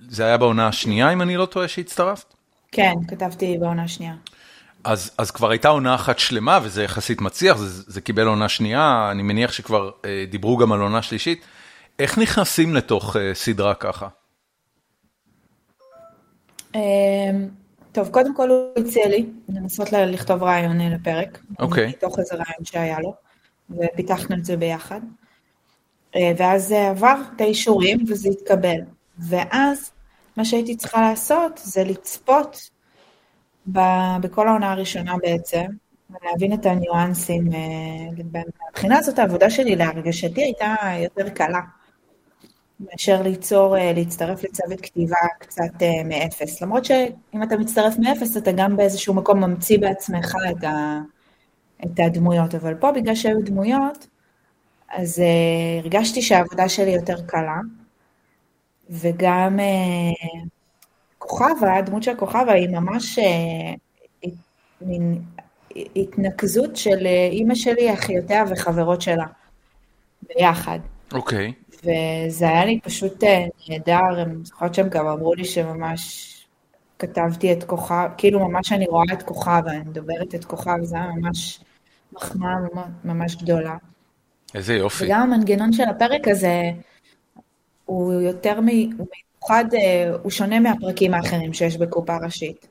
זה היה בעונה השנייה, אם אני לא טועה שהצטרפת? כן, כתבתי בעונה השנייה. אז, אז כבר הייתה עונה אחת שלמה, וזה יחסית מצליח, זה, זה קיבל עונה שנייה, אני מניח שכבר אה, דיברו גם על עונה שלישית. איך נכנסים לתוך אה, סדרה ככה? אה, טוב, קודם כל הוא הציע לי, לנסות ל- לכתוב רעיון לפרק. אוקיי. מתוך איזה רעיון שהיה לו. ופיתחנו את זה ביחד, ואז זה עבר את האישורים וזה התקבל, ואז מה שהייתי צריכה לעשות זה לצפות ב- בכל העונה הראשונה בעצם, ולהבין את הניואנסים, מבחינה זאת העבודה שלי להרגשתי הייתה יותר קלה, מאשר ליצור, להצטרף לצוות כתיבה קצת מאפס, למרות שאם אתה מצטרף מאפס אתה גם באיזשהו מקום ממציא בעצמך את ה... את הדמויות, אבל פה בגלל שהיו דמויות, אז uh, הרגשתי שהעבודה שלי יותר קלה, וגם uh, כוכבה, הדמות של כוכבה, היא ממש uh, מין התנקזות של uh, אימא שלי, אחיותיה וחברות שלה, ביחד. אוקיי. Okay. וזה היה לי פשוט uh, נהדר, הם זוכרות שהם גם אמרו לי שממש... כתבתי את כוכב, כאילו ממש אני רואה את כוכב, אני דוברת את כוכב, זה היה ממש מחמאה ממש גדולה. איזה יופי. וגם המנגנון של הפרק הזה, הוא יותר מיוחד, הוא שונה מהפרקים האחרים שיש בקופה ראשית.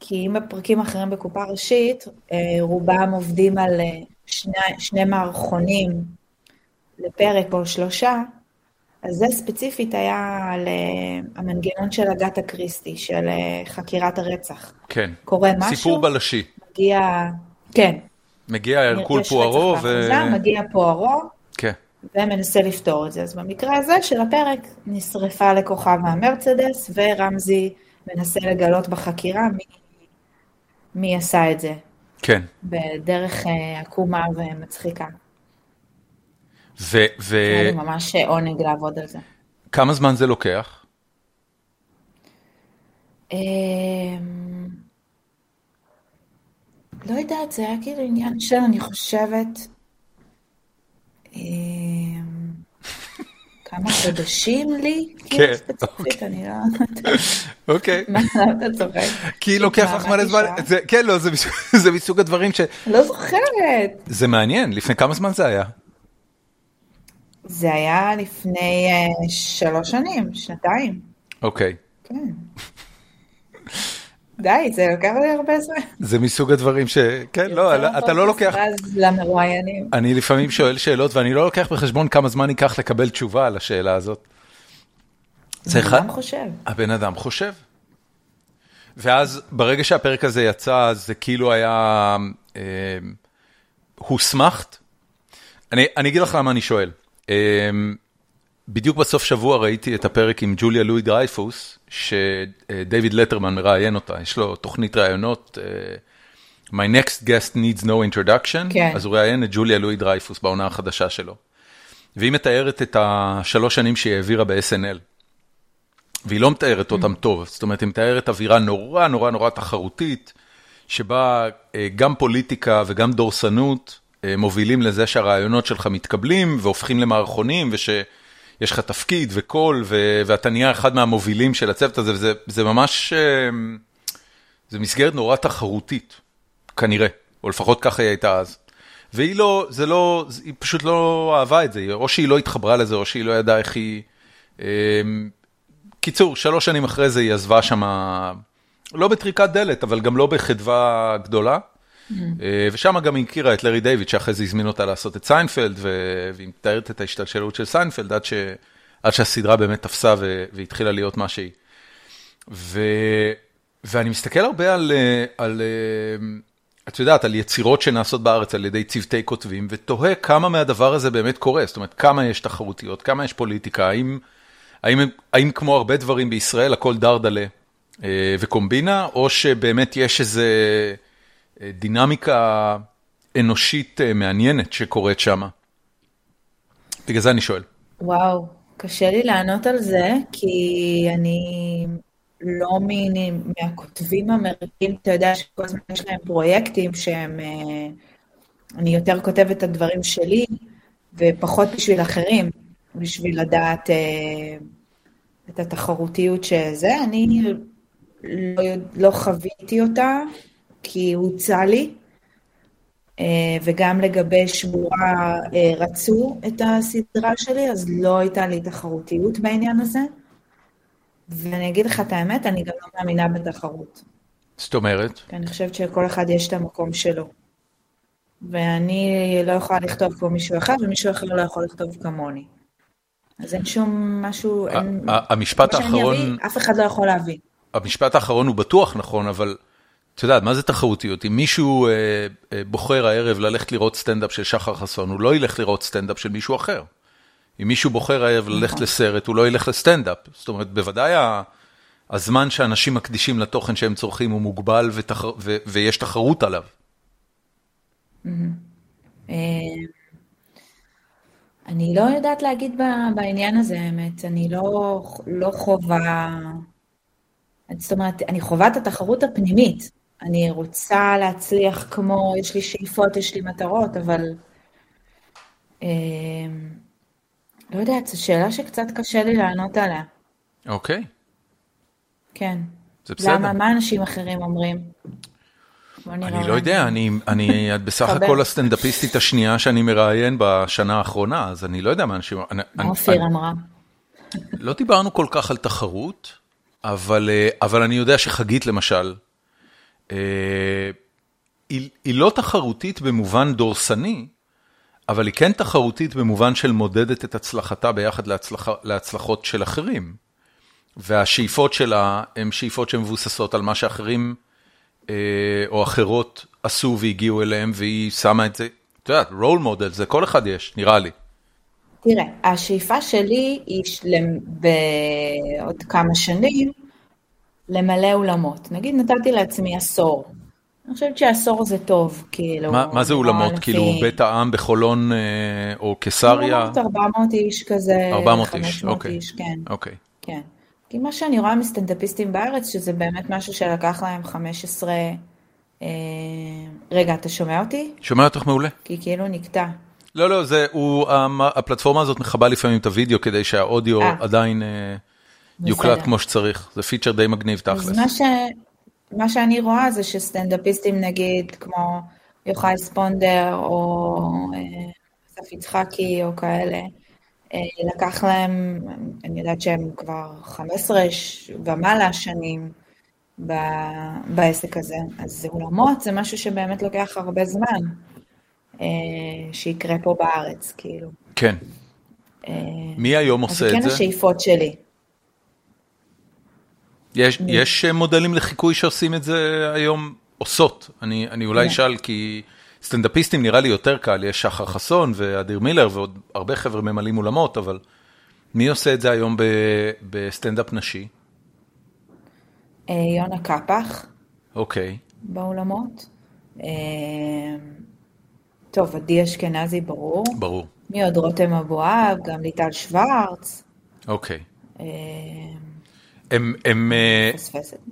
כי אם הפרקים האחרים בקופה ראשית, רובם עובדים על שני, שני מערכונים לפרק או שלושה, אז זה ספציפית היה על המנגנון של אגתה קריסטי, של חקירת הרצח. כן. קורה משהו. סיפור בלשי. מגיע, כן. מגיע אל כול פוארו. ו... מגיע פוארו. כן. ומנסה לפתור את זה. אז במקרה הזה של הפרק נשרפה לכוכב המרצדס, ורמזי מנסה לגלות בחקירה מי, מי עשה את זה. כן. בדרך עקומה ומצחיקה. ו... ו... אני ממש עונג לעבוד על זה. כמה זמן זה לוקח? לא יודעת, זה היה כאילו עניין של, אני חושבת, כמה חודשים לי, כאילו ספציפית, אני לא יודעת. אוקיי. מה אתה צוחק? כי לוקח לך מלא זמן, כן, לא, זה מסוג הדברים ש... לא זוכרת. זה מעניין, לפני כמה זמן זה היה? זה היה לפני uh, שלוש שנים, שנתיים. אוקיי. Okay. כן. די, זה לוקח לי הרבה זמן. זה מסוג הדברים ש... כן, לא, לא אתה לא לוקח... למרואיינים. אני לפעמים שואל שאלות, ואני לא לוקח בחשבון כמה זמן ייקח לקבל תשובה על השאלה הזאת. זה אחד? הבן אדם חושב. הבן אדם חושב. ואז ברגע שהפרק הזה יצא, זה כאילו היה... אה, הוסמכת? אני, אני אגיד לך למה אני שואל. בדיוק בסוף שבוע ראיתי את הפרק עם ג'וליה לואי דרייפוס, שדייוויד לטרמן מראיין אותה, יש לו תוכנית ראיונות, My Next Guest Needs No Introduction, כן. אז הוא ראיין את ג'וליה לואי דרייפוס בעונה החדשה שלו, והיא מתארת את השלוש שנים שהיא העבירה ב-אס אן אל, והיא לא מתארת אותם טוב, זאת אומרת, היא מתארת אווירה נורא נורא נורא תחרותית, שבה גם פוליטיקה וגם דורסנות, מובילים לזה שהרעיונות שלך מתקבלים והופכים למערכונים ושיש לך תפקיד וכל ואתה נהיה אחד מהמובילים של הצוות הזה וזה זה ממש זה מסגרת נורא תחרותית כנראה או לפחות ככה היא הייתה אז והיא לא, זה לא, היא פשוט לא אהבה את זה או שהיא לא התחברה לזה או שהיא לא ידעה איך היא קיצור שלוש שנים אחרי זה היא עזבה שמה לא בטריקת דלת אבל גם לא בחדווה גדולה ושם גם היא הכירה את לרי דיוויד, שאחרי זה הזמין אותה לעשות את סיינפלד, והיא מתארת את ההשתלשלות של סיינפלד, עד שהסדרה באמת תפסה והתחילה להיות מה שהיא. ואני מסתכל הרבה על, את יודעת, על יצירות שנעשות בארץ, על ידי צוותי כותבים, ותוהה כמה מהדבר הזה באמת קורה, זאת אומרת, כמה יש תחרותיות, כמה יש פוליטיקה, האם כמו הרבה דברים בישראל, הכל דרדלה וקומבינה, או שבאמת יש איזה... דינמיקה אנושית מעניינת שקורית שמה. בגלל זה אני שואל. וואו, קשה לי לענות על זה, כי אני לא מין, מהכותבים האמריקאים, אתה יודע שכל הזמן יש להם פרויקטים שהם, אני יותר כותבת את הדברים שלי, ופחות בשביל אחרים, בשביל לדעת את התחרותיות שזה, אני לא, לא חוויתי אותה, כי הוצא לי, וגם לגבי שבורה רצו את הסדרה שלי, אז לא הייתה לי תחרותיות בעניין הזה, ואני אגיד לך את האמת, אני גם לא מאמינה בתחרות. זאת אומרת? כי אני חושבת שכל אחד יש את המקום שלו, ואני לא יכולה לכתוב כמו מישהו אחר, ומישהו אחר לא יכול לכתוב כמוני. אז אין שום משהו... המשפט האחרון... שאני אביא, אף אחד לא יכול להביא. המשפט האחרון הוא בטוח נכון, אבל... אתה יודעת, מה זה תחרותיות? אם מישהו אה, אה, בוחר הערב ללכת לראות סטנדאפ של שחר חסון, הוא לא ילך לראות סטנדאפ של מישהו אחר. אם מישהו בוחר הערב ללכת לסרט, הוא לא ילך לסטנדאפ. זאת אומרת, בוודאי הזמן שאנשים מקדישים לתוכן שהם צורכים הוא מוגבל ותח... ו... ויש תחרות עליו. אני לא יודעת להגיד בעניין הזה, האמת. אני לא, לא חובה... זאת אומרת, אני חווה את התחרות הפנימית. אני רוצה להצליח כמו, יש לי שאיפות, יש לי מטרות, אבל אה, לא יודעת, זו שאלה שקצת קשה לי לענות עליה. אוקיי. כן. זה בסדר. למה, מה אנשים אחרים אומרים? אני לא יודע, אני, אני, את בסך הכל הסטנדאפיסטית השנייה שאני מראיין בשנה האחרונה, אז אני לא יודע מה אנשים... אופיר אמרה. לא דיברנו כל כך על תחרות, אבל, אבל אני יודע שחגית למשל, היא, היא לא תחרותית במובן דורסני, אבל היא כן תחרותית במובן של מודדת את הצלחתה ביחד להצלח... להצלחות של אחרים. והשאיפות שלה הן שאיפות שמבוססות על מה שאחרים אה, או אחרות עשו והגיעו אליהם, והיא שמה את זה, את יודעת, רול מודל, זה כל אחד יש, נראה לי. תראה, השאיפה שלי היא שלם בעוד כמה שנים למלא אולמות. נגיד, נתתי לעצמי עשור. אני חושבת שעשור זה טוב, כאילו... מה, מה זה אולמות? לפי... כאילו בית העם בחולון או קיסריה? אולמות ארבע מאות איש כזה, ארבע מאות איש, אוקיי. איש, כן. אוקיי. כן. כי מה שאני רואה מסטנדאפיסטים בארץ, שזה באמת משהו שלקח להם חמש עשרה... אה... רגע, אתה שומע אותי? שומע אותך מעולה. כי כאילו נקטע. לא, לא, זה, הוא, הפלטפורמה הזאת מחבה לפעמים את הווידאו, כדי שהאודיו אה. עדיין אה, יוקלט כמו שצריך. זה פיצ'ר די מגניב תכלס. אז מה ש... מה שאני רואה זה שסטנדאפיסטים נגיד כמו יוחאי ספונדר או סף יצחקי או כאלה, לקח להם, אני יודעת שהם כבר חמש עשרה ומעלה שנים בעסק הזה, אז אולמות זה משהו שבאמת לוקח הרבה זמן שיקרה פה בארץ, כאילו. כן. מי היום עושה את זה? אז כן השאיפות שלי. יש, יש מודלים לחיקוי שעושים את זה היום, עושות. אני, אני אולי שאל, כי סטנדאפיסטים נראה לי יותר קל. יש שחר חסון ואדיר מילר ועוד הרבה חבר ממלאים אולמות, אבל מי עושה את זה היום ב, בסטנדאפ נשי? יונה קפח. אוקיי. באולמות. טוב, עדי אשכנזי, ברור. ברור. מי עוד? רותם אבואב, גם ליטל שוורץ. אוקיי. הם, הם,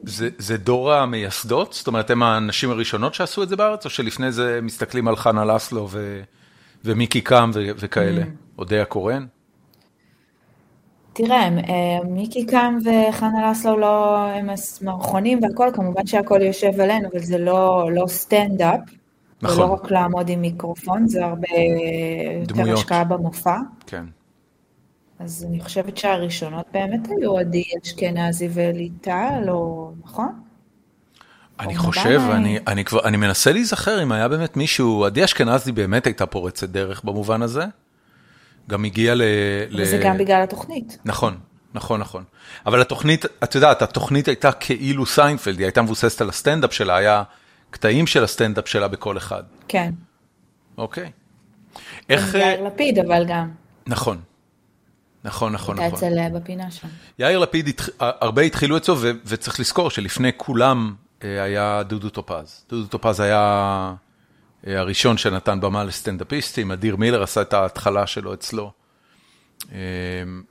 זה, זה דור המייסדות? זאת אומרת, הם האנשים הראשונות שעשו את זה בארץ, או שלפני זה מסתכלים על חנה לסלו ו, ומיקי קם ו, וכאלה? עודי הקורן? תראה, מיקי קם וחנה לסלו לא, הם הסמרחונים והכל, כמובן שהכל יושב עלינו, אבל זה לא, לא סטנד-אפ. נכון. זה לא רק לעמוד עם מיקרופון, זה הרבה יותר השקעה במופע. כן. אז אני חושבת שהראשונות באמת היו עדי אשכנזי וליטל, או נכון? אני חושב, אני, אני כבר, אני מנסה להיזכר אם היה באמת מישהו, עדי אשכנזי באמת הייתה פורצת דרך במובן הזה, גם הגיעה ל... וזה ל... גם בגלל התוכנית. נכון, נכון, נכון. אבל התוכנית, את יודעת, התוכנית הייתה כאילו סיינפלד, היא הייתה מבוססת על הסטנדאפ שלה, היה קטעים של הסטנדאפ שלה בכל אחד. כן. אוקיי. איך... יאיר לפיד, אבל גם. נכון. נכון, נכון, נכון. אתה אצל בפינה שם. יאיר לפיד, הרבה התחילו אצלו, וצריך לזכור שלפני כולם היה דודו טופז. דודו טופז היה הראשון שנתן במה לסטנדאפיסטים, אדיר מילר עשה את ההתחלה שלו אצלו,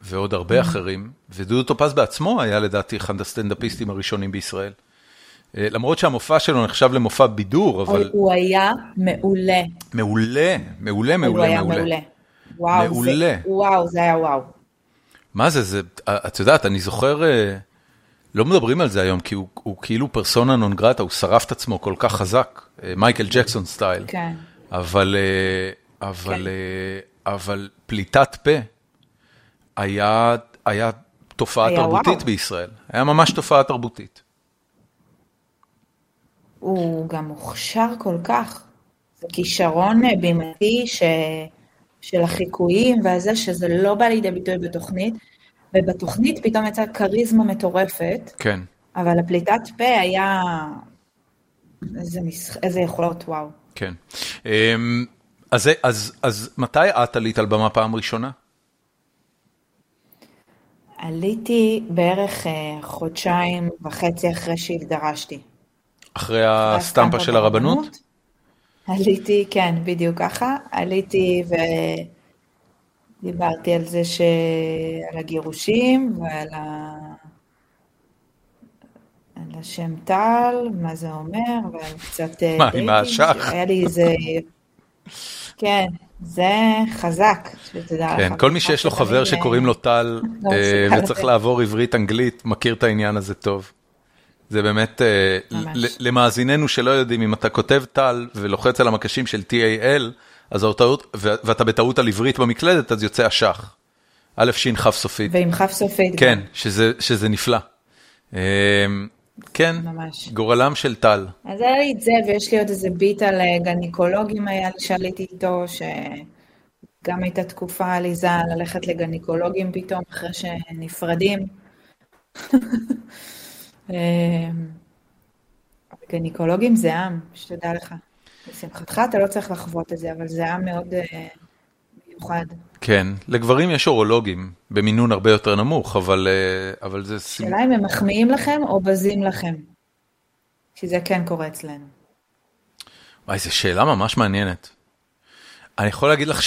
ועוד הרבה אחרים, ודודו טופז בעצמו היה לדעתי אחד הסטנדאפיסטים הראשונים בישראל. למרות שהמופע שלו נחשב למופע בידור, אבל... הוא היה מעולה. מעולה, מעולה, מעולה, מעולה. וואו, זה, וואו, זה היה וואו. מה זה, זה, את יודעת, אני זוכר, לא מדברים על זה היום, כי הוא, הוא כאילו פרסונה נון גרטה, הוא שרף את עצמו כל כך חזק, מייקל ג'קסון סטייל. כן. אבל, אבל, כן. אבל פליטת פה, היה, היה תופעה היה תרבותית וואו. בישראל. היה ממש תופעה תרבותית. הוא גם מוכשר כל כך. זה כישרון בימתי ש... של החיקויים, והזה שזה לא בא לידי ביטוי בתוכנית, ובתוכנית פתאום יצאה קריזמה מטורפת, כן. אבל הפליטת פה היה איזה, משח... איזה יכולות, וואו. כן. אז, אז, אז מתי את עלית על במה פעם ראשונה? עליתי בערך חודשיים וחצי אחרי שהתגרשתי. אחרי הסטמפה של הרבנות? הרבנות? עליתי, כן, בדיוק ככה, עליתי ודיברתי על זה ש... על הגירושים ועל ה... על השם טל, מה זה אומר, ועל קצת... מה, עם האשך? היה לי איזה... כן, זה חזק. כן, כל מי שיש לו חבר שקוראים לו טל וצריך לעבור עברית-אנגלית, מכיר את העניין הזה טוב. זה באמת, למאזיננו שלא יודעים, אם אתה כותב טל ולוחץ על המקשים של טי איי אל, אז הטעות, ואתה בטעות על עברית במקלדת, אז יוצא אשך. א' שין חף סופית. ועם חף סופית. כן, שזה, שזה נפלא. כן, ממש. גורלם של טל. אז היה לי את זה, ויש לי עוד איזה ביט על גניקולוגים היה, שעליתי איתו, ש... גם הייתה תקופה עליזה ללכת לגניקולוגים פתאום אחרי שנפרדים. גניקולוגים זה עם, שתדע לך. לשמחתך אתה לא צריך לחוות את זה, אבל זה עם מאוד מיוחד. כן, לגברים יש אורולוגים, במינון הרבה יותר נמוך, אבל, אבל זה... שאלה אם הם מחמיאים לכם או בזים לכם? שזה כן קורה אצלנו. וואי, זו שאלה ממש מעניינת. אני יכול להגיד לך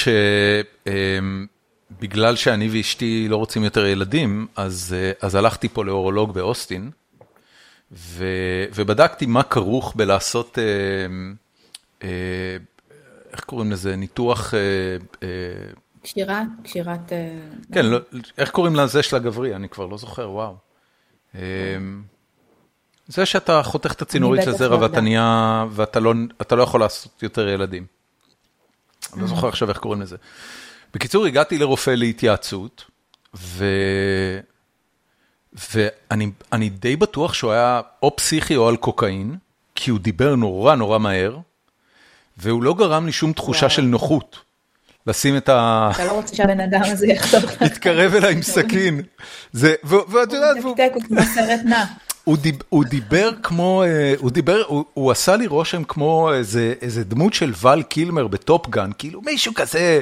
שבגלל שאני ואשתי לא רוצים יותר ילדים, אז, אז הלכתי פה לאורולוג באוסטין, ו, ובדקתי מה כרוך בלעשות, איך קוראים לזה, ניתוח... קשירה, קשירת... כן, לא, איך קוראים לזה של הגברי? אני כבר לא זוכר, וואו. זה שאתה חותך את הצינורית של זרע ואתה נהיה, ואתה לא, אתה לא יכול לעשות יותר ילדים. אני לא זוכר עכשיו איך קוראים לזה. בקיצור, הגעתי לרופא להתייעצות, ו... ואני, אני די בטוח שהוא היה או פסיכי או על קוקאין, כי הוא דיבר נורא נורא מהר, והוא לא גרם לי שום תחושה של נוחות. לשים את ה... אתה לא רוצה שהבן אדם הזה יחתוך. להתקרב אליי עם סכין. ואת יודעת... הוא נקטק, הוא כמו סרט נע. הוא דיבר כמו... הוא דיבר... הוא עשה לי רושם כמו איזה דמות של וול קילמר בטופגן, כאילו מישהו כזה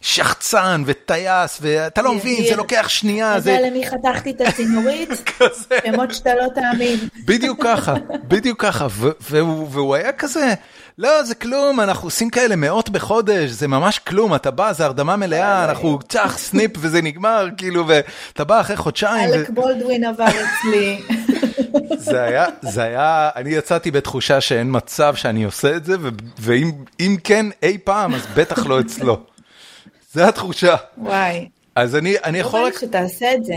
שחצן וטייס, ואתה לא מבין, זה לוקח שנייה. זה למי חתכתי את הצינורית? כזה. שמות שאתה לא תאמין. בדיוק ככה, בדיוק ככה. והוא היה כזה... לא, זה כלום, אנחנו עושים כאלה מאות בחודש, זה ממש כלום, אתה בא, זה הרדמה מלאה, אנחנו צ'ח, סניפ, וזה נגמר, כאילו, ואתה בא אחרי חודשיים. אלק בולדווין עבר אצלי. זה היה, זה היה, אני יצאתי בתחושה שאין מצב שאני עושה את זה, ואם כן, אי פעם, אז בטח לא אצלו. זה התחושה. וואי. אז אני, אני יכול... לא רואה שתעשה את זה.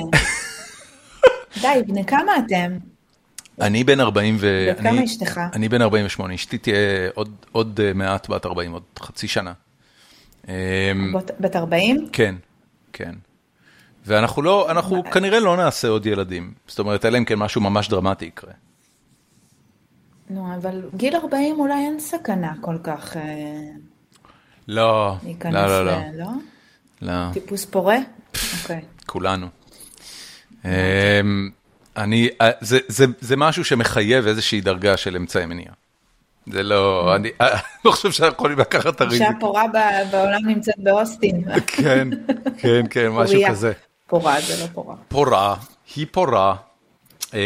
די, בני כמה אתם? אני בן ארבעים ו... וכמה אשתך? אני בן ארבעים ושמונה, אשתי תהיה עוד מעט בת ארבעים, עוד חצי שנה. בת ארבעים? כן, כן. ואנחנו לא, אנחנו כנראה לא נעשה עוד ילדים. זאת אומרת, אלא אם כן משהו ממש דרמטי יקרה. נו, אבל גיל ארבעים אולי אין סכנה כל כך... לא, לא, לא, לא. טיפוס פורה? אוקיי. כולנו. אני, זה, זה, זה משהו שמחייב איזושהי דרגה של אמצעי מניעה. זה לא, אני לא חושב שאנחנו יכולים לקחת את הריזיקה. שהפורה בעולם נמצאת באוסטין. כן, כן, כן, משהו כזה. פורה, זה לא פורה. פורה, היא פורה. פורה.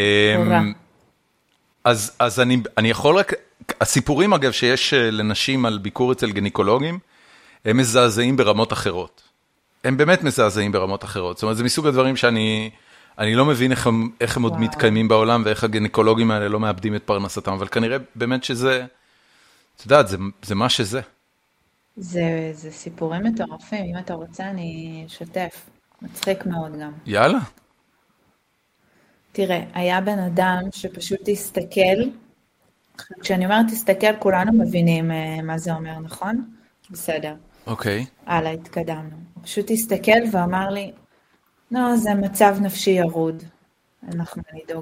אז, אז אני, אני יכול רק, הסיפורים אגב שיש לנשים על ביקור אצל גניקולוגים, הם מזעזעים ברמות אחרות. הם באמת מזעזעים ברמות אחרות. זאת אומרת, זה מסוג הדברים שאני... אני לא מבין איך הם, איך הם עוד מתקיימים בעולם, ואיך הגניקולוגים האלה לא מאבדים את פרנסתם, אבל כנראה באמת שזה, את יודעת, זה, זה מה שזה. זה, זה סיפורים מטורפים, אם אתה רוצה אני אשתף, מצחיק מאוד גם. יאללה. תראה, היה בן אדם שפשוט תסתכל, כשאני אומרת תסתכל, כולנו מבינים מה זה אומר, נכון? בסדר. אוקיי. הלאה, התקדמנו. פשוט תסתכל ואמר לי, לא, זה מצב נפשי ירוד. אנחנו נדאג.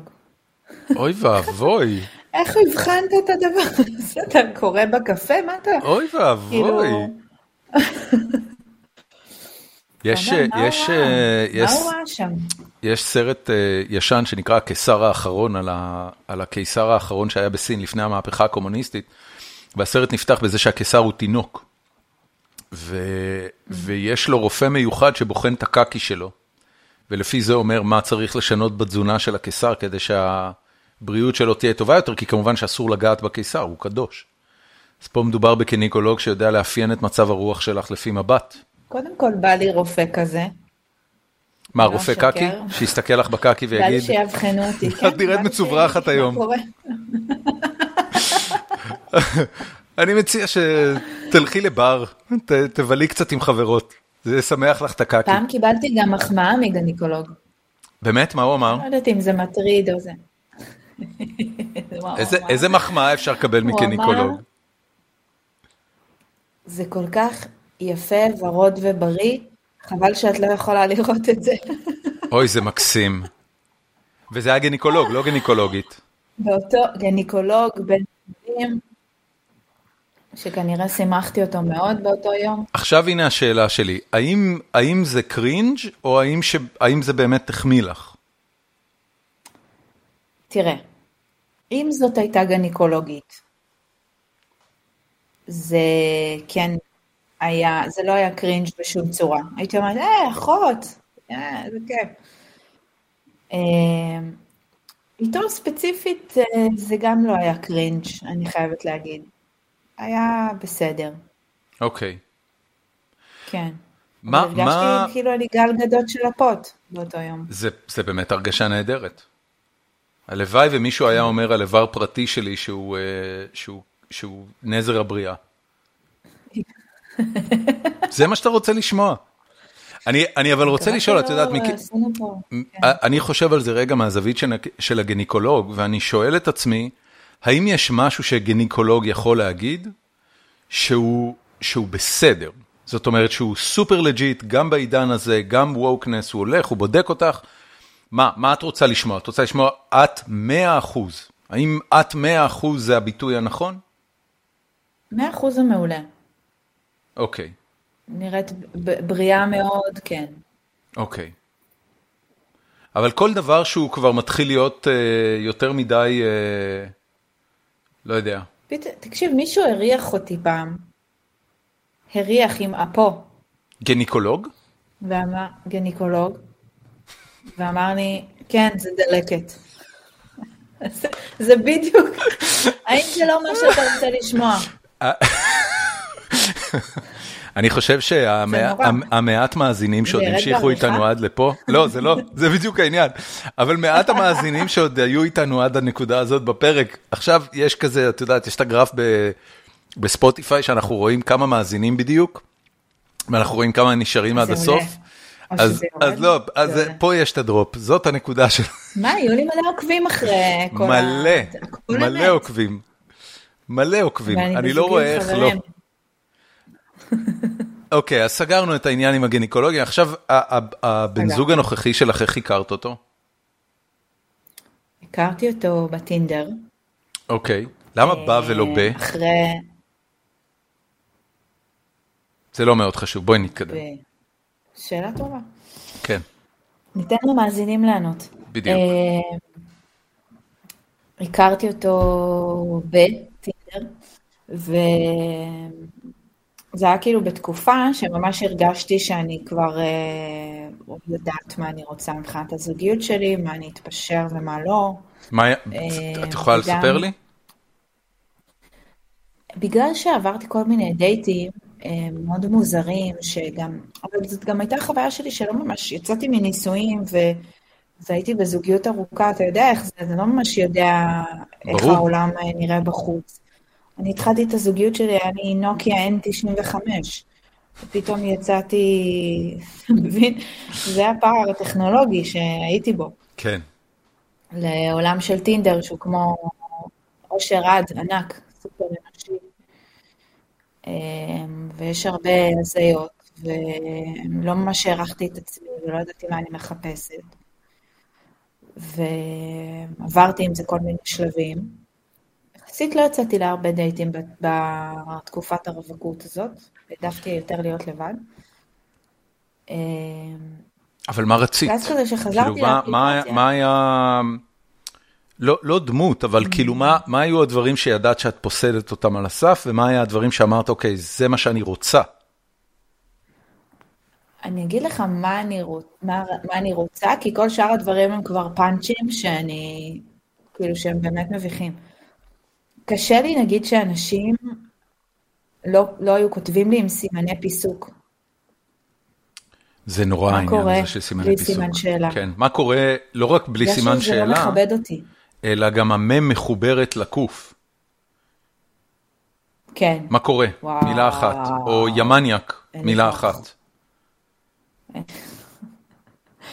אוי ואבוי. איך הבחנת את הדבר הזה? אתה קורא בקפה? מה אתה? אוי ואבוי. יש, יש, יש, יש סרט ישן שנקרא הקיסר האחרון, על הקיסר האחרון שהיה בסין לפני המהפכה הקומוניסטית, והסרט נפתח בזה שהקיסר הוא תינוק, ויש לו רופא מיוחד שבוחן את הקקי שלו. ולפי זה אומר מה צריך לשנות בתזונה של הקיסר, כדי שהבריאות שלו תהיה טובה יותר, כי כמובן שאסור לגעת בקיסר, הוא קדוש. אז פה מדובר בגניקולוג שיודע לאפיין את מצב הרוח שלך לפי מבט. קודם כל בא לי רופא כזה. מה, רופא קקי? שיסתכל לך בקקי ויגיד... בא לי שיבחנו אותי. את נראית מצוברחת היום. אני מציע שתלכי לבר, תבלי קצת עם חברות. זה שמח לך את הקקי. פעם קיבלתי גם מחמאה מגניקולוג. באמת? מה הוא אמר? לא יודעת אם זה מטריד או זה. איזה מחמאה אפשר לקבל מגניקולוג? זה כל כך יפה, ורוד ובריא, חבל שאת לא יכולה לראות את זה. אוי, זה מקסים. וזה היה גניקולוג, לא גניקולוגית. באותו גניקולוג בן עשרים, שכנראה שמחתי אותו מאוד באותו יום. עכשיו הנה השאלה שלי, האם, האם זה קרינג' או האם, ש, האם זה באמת תחמיא לך? תראה, אם זאת הייתה גניקולוגית, זה כן היה, זה לא היה קרינג' בשום צורה. הייתי אומרת, אה, אחות, אה, זה כיף. אה, איתו ספציפית זה גם לא היה קרינג', אני חייבת להגיד. היה בסדר. אוקיי. כן. מה, הרגשתי מה... כאילו אני גל גדות של הפות באותו יום. זה, זה באמת הרגשה נהדרת. הלוואי ומישהו היה אומר על איבר פרטי שלי שהוא, שהוא, שהוא נזר הבריאה. זה מה שאתה רוצה לשמוע. אני, אני אבל רוצה לשאול, את יודעת, אני חושב על זה רגע מהזווית של הגניקולוג, ואני שואל את עצמי, האם יש משהו שגניקולוג יכול להגיד שהוא, שהוא בסדר? זאת אומרת שהוא סופר לג'יט, גם בעידן הזה, גם ווקנס, הוא הולך, הוא בודק אותך. מה, מה את רוצה לשמוע? את רוצה לשמוע את מאה אחוז. האם את מאה אחוז זה הביטוי הנכון? מאה אחוז זה מעולה. אוקיי. נראית בריאה מאוד, כן. אוקיי. אבל כל דבר שהוא כבר מתחיל להיות יותר מדי... לא יודע. תקשיב, מישהו הריח אותי פעם. הריח עם אפו. גניקולוג? ואמר, גניקולוג. ואמר לי, כן, זה דלקת. זה בדיוק. האם זה לא מה שאתה רוצה לשמוע? אני חושב שהמעט מאזינים שעוד המשיכו איתנו עד לפה, לא, זה לא, זה בדיוק העניין, אבל מעט המאזינים שעוד היו איתנו עד הנקודה הזאת בפרק, עכשיו יש כזה, את יודעת, יש את הגרף בספוטיפיי שאנחנו רואים כמה מאזינים בדיוק, ואנחנו רואים כמה נשארים עד הסוף, אז לא, אז פה יש את הדרופ, זאת הנקודה של... מה, היו לי מלא עוקבים אחרי כל ה... מלא, מלא עוקבים, מלא עוקבים, אני לא רואה איך לא... אוקיי, אז סגרנו את העניין עם הגניקולוגיה. עכשיו, הבן זוג הנוכחי שלך, איך הכרת אותו? הכרתי אותו בטינדר. אוקיי, למה בא ולא בא? אחרי... זה לא מאוד חשוב, בואי נתקדם. שאלה טובה. כן. ניתן למאזינים לענות. בדיוק. הכרתי אותו בטינדר, ו... זה היה כאילו בתקופה שממש הרגשתי שאני כבר אה, יודעת מה אני רוצה מבחינת הזוגיות שלי, מה אני אתפשר ומה לא. מה, אה, את יכולה וגם, לספר לי? בגלל שעברתי כל מיני דייטים אה, מאוד מוזרים, שגם, אבל זאת גם הייתה חוויה שלי שלא ממש, יצאתי מנישואים ו, והייתי בזוגיות ארוכה, אתה יודע איך זה, אני לא ממש יודע ברור. איך העולם נראה בחוץ. אני התחלתי את הזוגיות שלי, אני נוקיה אן תשעים וחמש, ופתאום יצאתי, מבין? זה הפער הטכנולוגי שהייתי בו. כן. לעולם של טינדר, שהוא כמו אושר עד ענק, סופר אנושי, ויש הרבה הזיות, ולא ממש הערכתי את עצמי, ולא ידעתי מה אני מחפשת, ועברתי עם זה כל מיני שלבים, עשית לא יצאתי להרבה דייטים בתקופת הרווקות הזאת, העדפתי יותר להיות לבד. אבל מה רצית? ואז כזה שחזרתי לאפליקציה. מה היה, לא דמות, אבל כאילו מה היו הדברים שידעת שאת פוסדת אותם על הסף, ומה היה הדברים שאמרת, אוקיי, זה מה שאני רוצה? אני אגיד לך מה אני רוצה, כי כל שאר הדברים הם כבר פאנצ'ים שאני, כאילו שהם באמת מביכים. קשה לי נגיד שאנשים לא, לא היו כותבים לי עם סימני פיסוק. זה נורא העניין הזה של סימני פיסוק. סימן שאלה. כן. מה קורה לא רק בלי סימן שאלה, לא מכבד אותי. אלא גם המם מחוברת לקוף. כן. מה קורה? וואו. מילה אחת. או ימניאק, מילה אחת.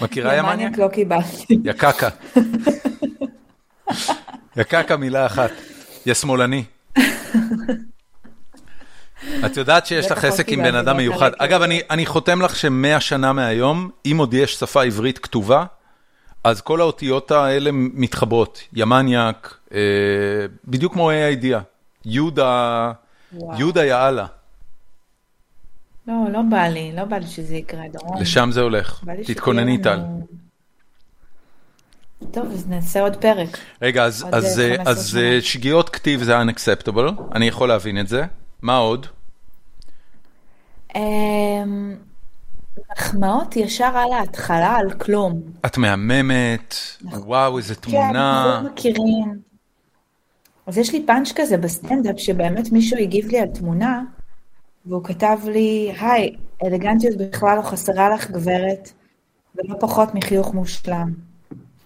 מכירה ימניאק? ימניאק לא קיבלתי. יקקה. יקקה מילה אחת. ישמאלני. את יודעת שיש לך עסק עם בן אדם מיוחד. אגב, אני חותם לך שמאה שנה מהיום, אם עוד יש שפה עברית כתובה, אז כל האותיות האלה מתחברות. ימניאק, בדיוק כמו הידיעה. יודה, יודה יעלה. לא, לא בא לי, לא בא לי שזה יקרה דרום. לשם זה הולך, תתכונני טל. טוב, אז נעשה עוד פרק. רגע, אז שגיאות כתיב זה unacceptable, אני יכול להבין את זה. מה עוד? מחמאות ישר על ההתחלה, על כלום. את מהממת, וואו, איזה תמונה. כן, לא מכירים. אז יש לי פאנץ' כזה בסטנדאפ, שבאמת מישהו הגיב לי על תמונה, והוא כתב לי, היי, אלגנטיות בכלל לא חסרה לך גברת, ולא פחות מחיוך מושלם.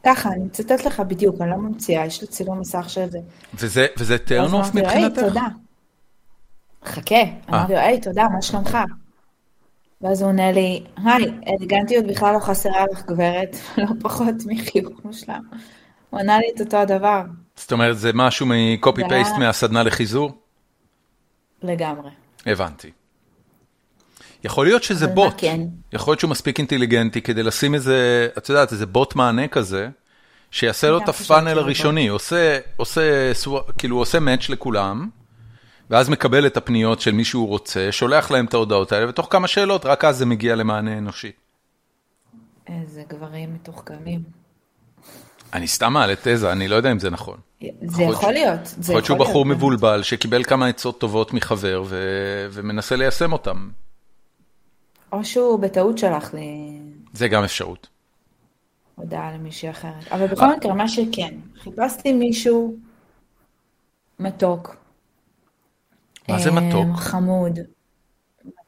ככה, אני מצטט לך בדיוק, אני לא ממציאה, יש לי צילום מסך של זה. וזה, וזה טרנוף מבחינתך? תודה. חכה, אמרתי לו, היי, תודה, מה שלומך? ואז הוא עונה לי, היי, אלגנטיות בכלל לא חסרה לך גברת, ולא פחות מחיוך מושלם. הוא ענה לי את אותו הדבר. זאת אומרת, זה משהו מקופי-פייסט מהסדנה לחיזור? לגמרי. הבנתי. יכול להיות שזה בוט. כן. יכול להיות שהוא מספיק אינטליגנטי כדי לשים איזה, את יודעת, איזה בוט מענה כזה, שיעשה לו את הפאנל הראשוני. עושה, עושה, כאילו, עושה מאץ' לכולם, ואז מקבל את הפניות של מי שהוא רוצה, שולח להם את ההודעות האלה, ותוך כמה שאלות, רק אז זה מגיע למענה אנושי. איזה גברים מתוחכמים. אני סתם מעלה תזה, אני לא יודע אם זה נכון. זה יכול להיות. יכול להיות שהוא בחור מבולבל, שקיבל כמה עצות טובות מחבר, ומנסה ליישם אותם. או שהוא בטעות שלח לי... זה גם אפשרות. הודעה למישהי אחרת. אבל בכל מקרה, מה שכן, חיפשתי מישהו מתוק. מה זה מתוק? חמוד.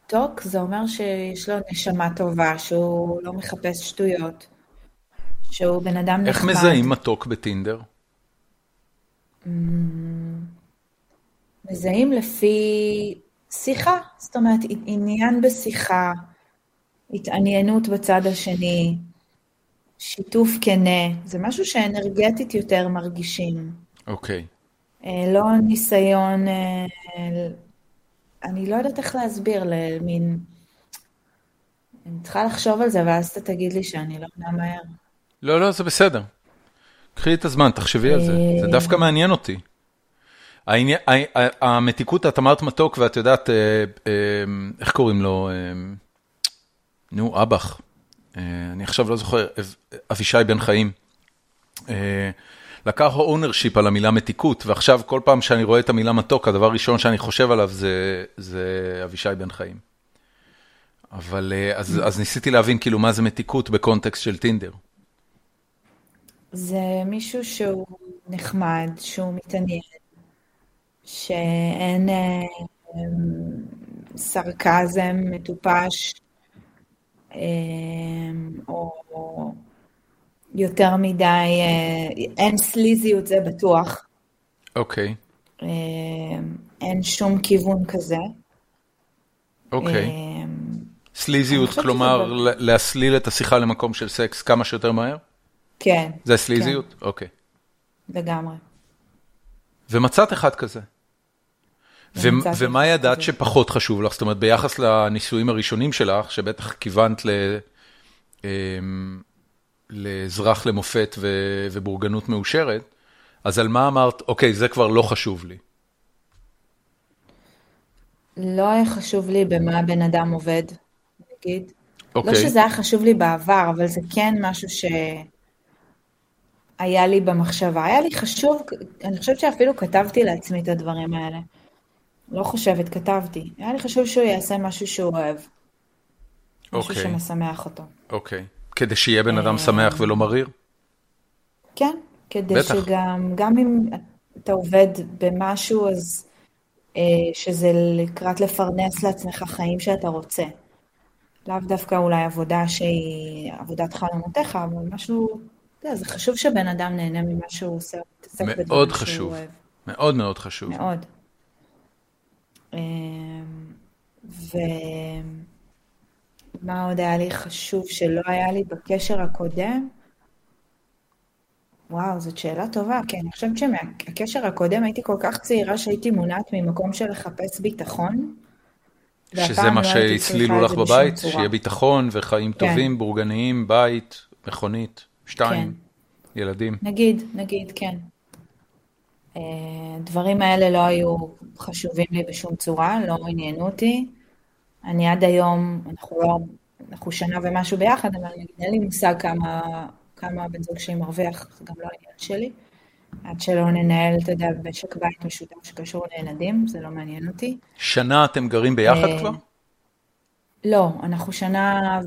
מתוק זה אומר שיש לו נשמה טובה, שהוא לא מחפש שטויות. שהוא בן אדם נחמד. איך מזהים מתוק בטינדר? מזהים לפי שיחה, זאת אומרת, עניין בשיחה, התעניינות בצד השני, שיתוף כנה, זה משהו שאנרגטית יותר מרגישים. אוקיי. לא ניסיון, אני לא יודעת איך להסביר למין, אני צריכה לחשוב על זה, ואז אתה תגיד לי שאני לא מנה מהר. לא, לא, זה בסדר. קחי את הזמן, תחשבי על זה. זה דווקא מעניין אותי. המתיקות, את אמרת מתוק, ואת יודעת, איך קוראים לו? נו, אבח. אני עכשיו לא זוכר, אבישי בן חיים. לקח ownership על המילה מתיקות, ועכשיו כל פעם שאני רואה את המילה מתוק, הדבר הראשון שאני חושב עליו זה אבישי בן חיים. אבל אז ניסיתי להבין כאילו מה זה מתיקות בקונטקסט של טינדר. זה מישהו שהוא נחמד, שהוא מתעניין, שאין סרקזם מטופש, או יותר מדי, אין סליזיות, זה בטוח. אוקיי. אין שום כיוון כזה. אוקיי. סליזיות, כלומר, להסליל את השיחה למקום של סקס כמה שיותר מהר? כן. זה סליזיות? אוקיי. לגמרי. ומצאת אחד כזה. ומה ידעת שפחות חשוב לך? זאת אומרת, ביחס לניסויים הראשונים שלך, שבטח כיוונת לאזרח למופת ובורגנות מאושרת, אז על מה אמרת, אוקיי, זה כבר לא חשוב לי? לא היה חשוב לי במה הבן אדם עובד, נגיד. לא שזה היה חשוב לי בעבר, אבל זה כן משהו ש... היה לי במחשבה, היה לי חשוב, אני חושבת שאפילו כתבתי לעצמי את הדברים האלה. לא חושבת, כתבתי. היה לי חשוב שהוא יעשה משהו שהוא אוהב. משהו שמשמח אותו. אוקיי. כדי שיהיה בן אדם שמח ולא מריר? כן, כדי שגם, גם אם אתה עובד במשהו, אז שזה לקראת לפרנס לעצמך חיים שאתה רוצה. לאו דווקא אולי עבודה שהיא עבודת חלומותיך, אבל משהו... זה חשוב שבן אדם נהנה ממה שהוא עושה. מאוד חשוב, מאוד מאוד חשוב. מאוד. ומה עוד היה לי חשוב שלא היה לי בקשר הקודם? וואו, זאת שאלה טובה. כן, אני חושבת שמהקשר הקודם הייתי כל כך צעירה שהייתי מונעת ממקום של לחפש ביטחון. שזה מה שהצלילו לך בבית, שיהיה ביטחון וחיים טובים, בורגניים, בית, מכונית. שתיים, ילדים. נגיד, נגיד, כן. הדברים האלה לא היו חשובים לי בשום צורה, לא עניינו אותי. אני עד היום, אנחנו, לא, אנחנו שנה ומשהו ביחד, אבל אין לי מושג כמה, כמה בן זוג שלי מרוויח, גם לא עניין שלי. עד שלא ננהל, אתה יודע, בשק בית משותף שקשור לילדים, זה לא מעניין אותי. שנה אתם גרים ביחד כבר? לא, אנחנו שנה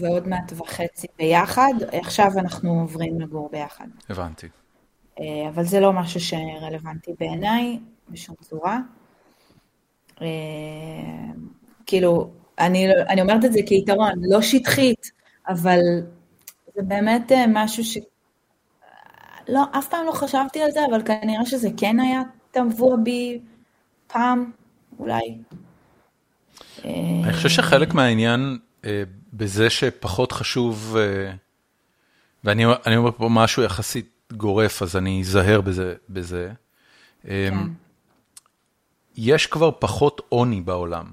ועוד מעט וחצי ביחד, עכשיו אנחנו עוברים לגור ביחד. הבנתי. אבל זה לא משהו שרלוונטי בעיניי, בשום צורה. כאילו, אני, אני אומרת את זה כיתרון, לא שטחית, אבל זה באמת משהו ש... לא, אף פעם לא חשבתי על זה, אבל כנראה שזה כן היה טבוע בי פעם, אולי. אני חושב שחלק מהעניין בזה שפחות חשוב, ואני אני אומר פה משהו יחסית גורף, אז אני אזהר בזה, בזה. כן. יש כבר פחות עוני בעולם.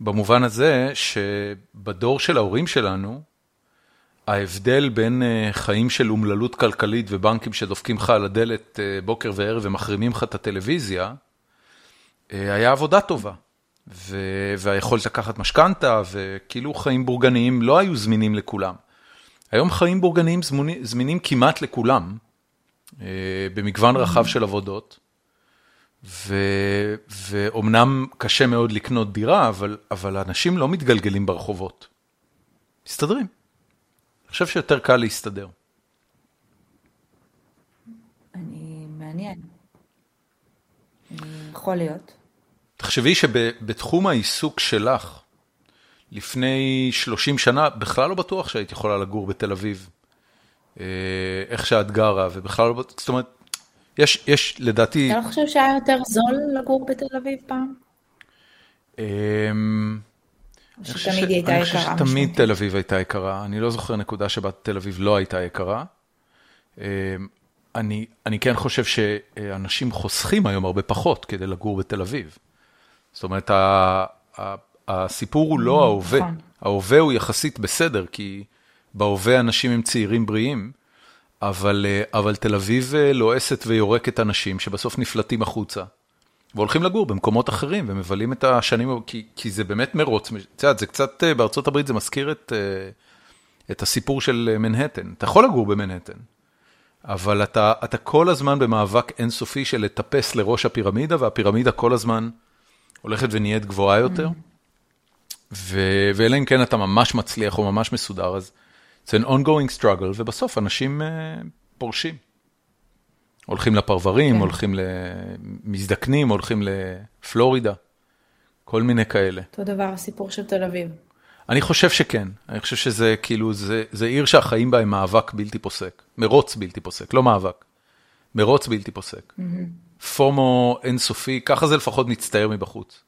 במובן הזה שבדור של ההורים שלנו, ההבדל בין חיים של אומללות כלכלית ובנקים שדופקים לך על הדלת בוקר וערב ומחרימים לך את הטלוויזיה, היה עבודה טובה. והיכולת לקחת משכנתה, וכאילו חיים בורגניים לא היו זמינים לכולם. היום חיים בורגניים זמינים כמעט לכולם, במגוון רחב של עבודות, ואומנם קשה מאוד לקנות דירה, אבל האנשים לא מתגלגלים ברחובות. מסתדרים. אני חושב שיותר קל להסתדר. אני מעניין. יכול להיות. תחשבי שבתחום העיסוק שלך, לפני שלושים שנה, בכלל לא בטוח שהיית יכולה לגור בתל אביב, איך שאת גרה, ובכלל לא בטוח, זאת אומרת, יש, יש לדעתי... אתה לא חושב שהיה יותר זול לגור בתל אביב פעם? או שתמיד הייתה יקרה? אני חושב שתמיד תל אביב הייתה יקרה, אני לא זוכר נקודה שבה תל אביב לא הייתה יקרה. אני, אני כן חושב שאנשים חוסכים היום הרבה פחות כדי לגור בתל אביב. זאת אומרת, הסיפור הוא לא ההווה. ההווה הוא יחסית בסדר, כי בהווה אנשים הם צעירים בריאים, אבל, אבל תל אביב לועסת ויורקת אנשים שבסוף נפלטים החוצה, והולכים לגור במקומות אחרים, ומבלים את השנים, כי, כי זה באמת מרוץ. זה קצת, בארצות הברית זה מזכיר את, את הסיפור של מנהטן. אתה יכול לגור במנהטן, אבל אתה, אתה כל הזמן במאבק אינסופי של לטפס לראש הפירמידה, והפירמידה כל הזמן הולכת ונהיית גבוהה יותר, ו- ואלה אם כן אתה ממש מצליח או ממש מסודר, אז זה an ongoing struggle, ובסוף אנשים uh, פורשים. הולכים לפרברים, okay. הולכים למזדקנים, הולכים לפלורידה, כל מיני כאלה. אותו דבר, הסיפור של תל אביב. אני חושב שכן, אני חושב שזה כאילו, זה, זה עיר שהחיים בה הם מאבק בלתי פוסק, מרוץ בלתי פוסק, לא מאבק, מרוץ בלתי פוסק. Mm-hmm. פומו אינסופי, ככה זה לפחות מצטער מבחוץ.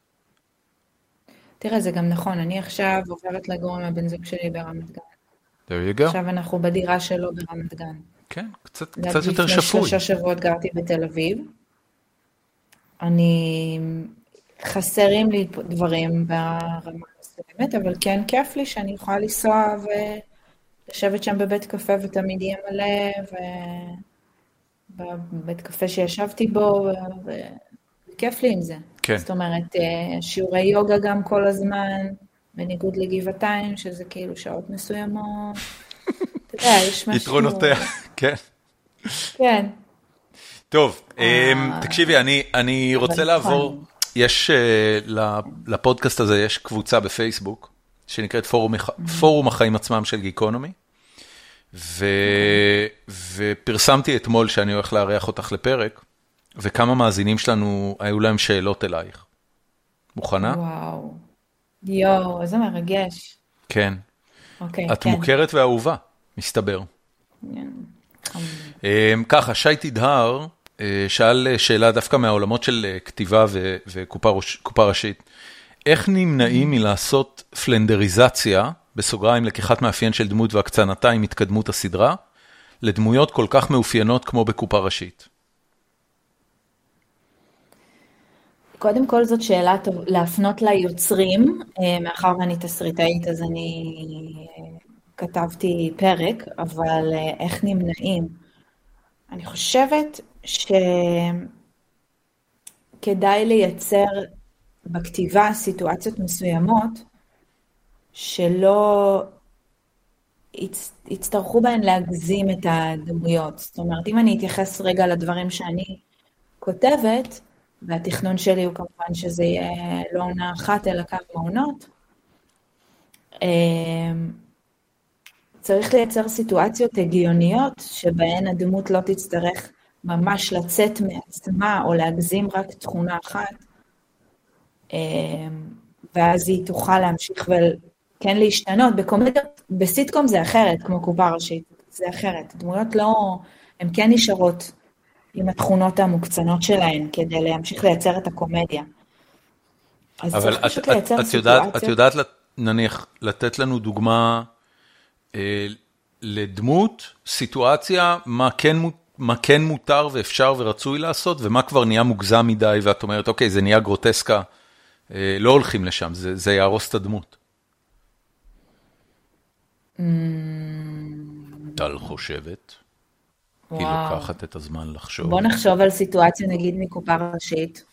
תראה, זה גם נכון, אני עכשיו עוברת לגור עם הבן זוג שלי ברמת גן. There you go. עכשיו אנחנו בדירה שלו ברמת גן. כן, קצת, קצת יותר שפוי. לפני שלושה שבועות גרתי בתל אביב. אני... חסרים לי דברים ברמה הסלמת, אבל כן כיף לי שאני יכולה לנסוע ולשבת שם בבית קפה ותמיד יהיה מלא, ו... בבית קפה שישבתי בו, וכיף לי עם זה. כן. זאת אומרת, שיעורי יוגה גם כל הזמן, בניגוד לגבעתיים, שזה כאילו שעות מסוימות. אתה יודע, יש משהו... יתרונותיה, כן. כן. טוב, תקשיבי, אני רוצה לעבור, יש, לפודקאסט הזה יש קבוצה בפייסבוק, שנקראת פורום החיים עצמם של גיקונומי, ופרסמתי אתמול שאני הולך לארח אותך לפרק, וכמה מאזינים שלנו היו להם שאלות אלייך. מוכנה? וואו. יו, איזה מרגש. כן. את מוכרת ואהובה, מסתבר. ככה, שי תדהר שאל שאלה דווקא מהעולמות של כתיבה וקופה ראשית. איך נמנעים מלעשות פלנדריזציה, בסוגריים, לקיחת מאפיין של דמות והקצנתה עם התקדמות הסדרה, לדמויות כל כך מאופיינות כמו בקופה ראשית? קודם כל זאת שאלה טוב, להפנות ליוצרים, מאחר ואני תסריטאית, אז אני כתבתי פרק, אבל איך נמנעים? אני חושבת שכדאי לייצר בכתיבה סיטואציות מסוימות שלא יצטרכו בהן להגזים את הדמויות. זאת אומרת, אם אני אתייחס רגע לדברים שאני כותבת, והתכנון שלי הוא כמובן שזה יהיה לא עונה אחת, אלא כמה עונות, צריך לייצר סיטואציות הגיוניות, שבהן הדמות לא תצטרך ממש לצאת מעצמה, או להגזים רק תכונה אחת, ואז היא תוכל להמשיך וכן להשתנות. בקומדיה, בסיטקום זה אחרת, כמו קופה ראשית, זה אחרת. הדמויות לא, הן כן נשארות עם התכונות המוקצנות שלהן, כדי להמשיך לייצר את הקומדיה. אז צריך פשוט לייצר סיטואציות. את יודעת, נניח, לתת לנו דוגמה לדמות, סיטואציה, מה כן מותר, מה כן מותר ואפשר ורצוי לעשות, ומה כבר נהיה מוגזם מדי, ואת אומרת, אוקיי, זה נהיה גרוטסקה, לא הולכים לשם, זה, זה יערוס את הדמות. טל חושבת, היא לוקחת את הזמן לחשוב. בוא נחשוב על סיטואציה, נגיד, מקופה ראשית.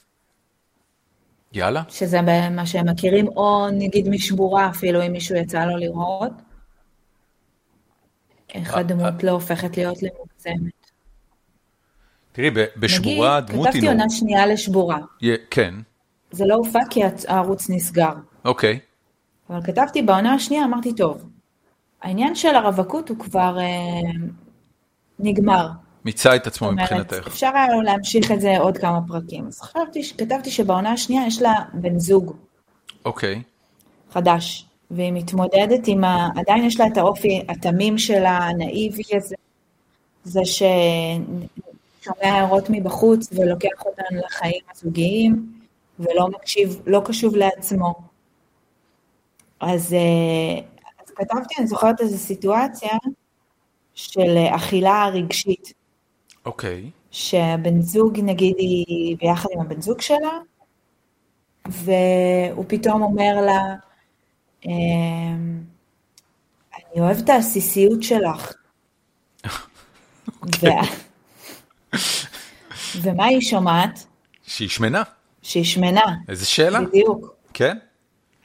יאללה. שזה מה שהם מכירים, או נגיד משבורה, אפילו אם מישהו יצא לו לראות. איך הדמות לא הופכת להיות למוגזמת. תראי, בשבורה הדמות היא לא... כתבתי עונה שנייה לשבורה. כן. זה לא הופק כי הערוץ נסגר. אוקיי. אבל כתבתי בעונה השנייה, אמרתי, טוב, העניין של הרווקות הוא כבר נגמר. מיצה את עצמו מבחינתך. אפשר היה לו להמשיך את זה עוד כמה פרקים. אז כתבתי שבעונה השנייה יש לה בן זוג. אוקיי. חדש. והיא מתמודדת עם ה... עדיין יש לה את האופי התמים שלה, הנאיבי הזה. זה ש... שומע הערות מבחוץ ולוקח אותן לחיים הזוגיים, ולא מקשיב, לא קשוב לעצמו. אז, אז כתבתי, אני זוכרת איזו סיטואציה של אכילה רגשית. אוקיי. Okay. שהבן זוג, נגיד, היא ביחד עם הבן זוג שלה, והוא פתאום אומר לה, אני אוהב את הסיסיות שלך. אוקיי. Okay. ומה היא שומעת? שהיא שמנה. שהיא שמנה. איזה שאלה? בדיוק. כן.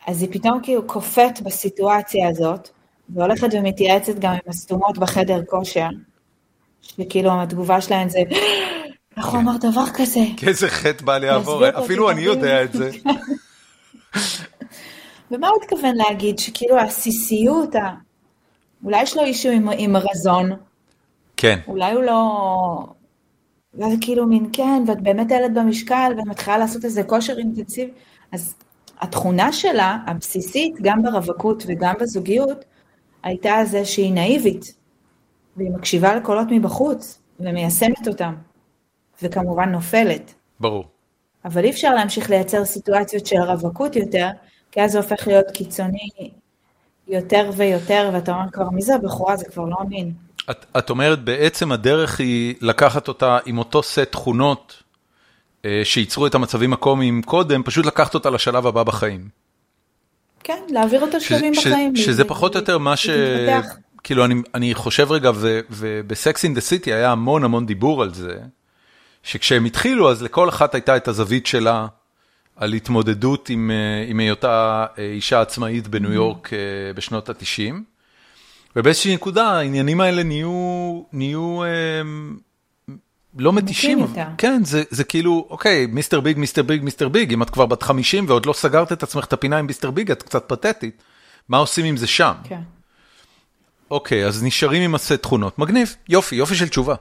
אז היא פתאום כאילו קופאת בסיטואציה הזאת, והולכת ומתייעצת גם עם הסתומות בחדר כושר, שכאילו התגובה שלהן זה, איך הוא אמר דבר כזה? כזה חטא בא לעבור, אפילו אני יודע את זה. ומה הוא התכוון להגיד? שכאילו הסיסיות, אולי יש לו אישו עם רזון. כן. אולי הוא לא... ואז כאילו מין כן, ואת באמת הילד במשקל, ואת מתחילה לעשות איזה כושר אינטנסיבי, אז התכונה שלה, הבסיסית, גם ברווקות וגם בזוגיות, הייתה זה שהיא נאיבית, והיא מקשיבה לקולות מבחוץ, ומיישמת אותם, וכמובן נופלת. ברור. אבל אי אפשר להמשיך לייצר סיטואציות של רווקות יותר, כי אז זה הופך להיות קיצוני יותר ויותר, ואתה אומר כבר מי זה הבחורה, זה כבר לא אמין. את, את אומרת, בעצם הדרך היא לקחת אותה עם אותו סט תכונות אה, שייצרו את המצבים הקומיים קודם, פשוט לקחת אותה לשלב הבא בחיים. כן, להעביר אותה שלבים ש, בחיים. ש, לי, שזה לי, פחות או יותר מה ש... להתפתח. כאילו, אני, אני חושב רגע, ו, ובסקס אין דה סיטי היה המון המון דיבור על זה, שכשהם התחילו, אז לכל אחת הייתה את הזווית שלה, על התמודדות עם, עם היותה אישה עצמאית בניו יורק mm-hmm. בשנות ה-תשעים. ובאיזושהי נקודה, העניינים האלה נהיו, נהיו אה, לא מתישים. כן, זה, זה כאילו, אוקיי, מיסטר ביג, מיסטר ביג, מיסטר ביג, אם את כבר בת חמישים ועוד לא סגרת את עצמך את הפינה עם מיסטר ביג, את קצת פתטית. מה עושים עם זה שם? כן. אוקיי, אז נשארים עם עשי תכונות. מגניב, יופי, יופי של תשובה.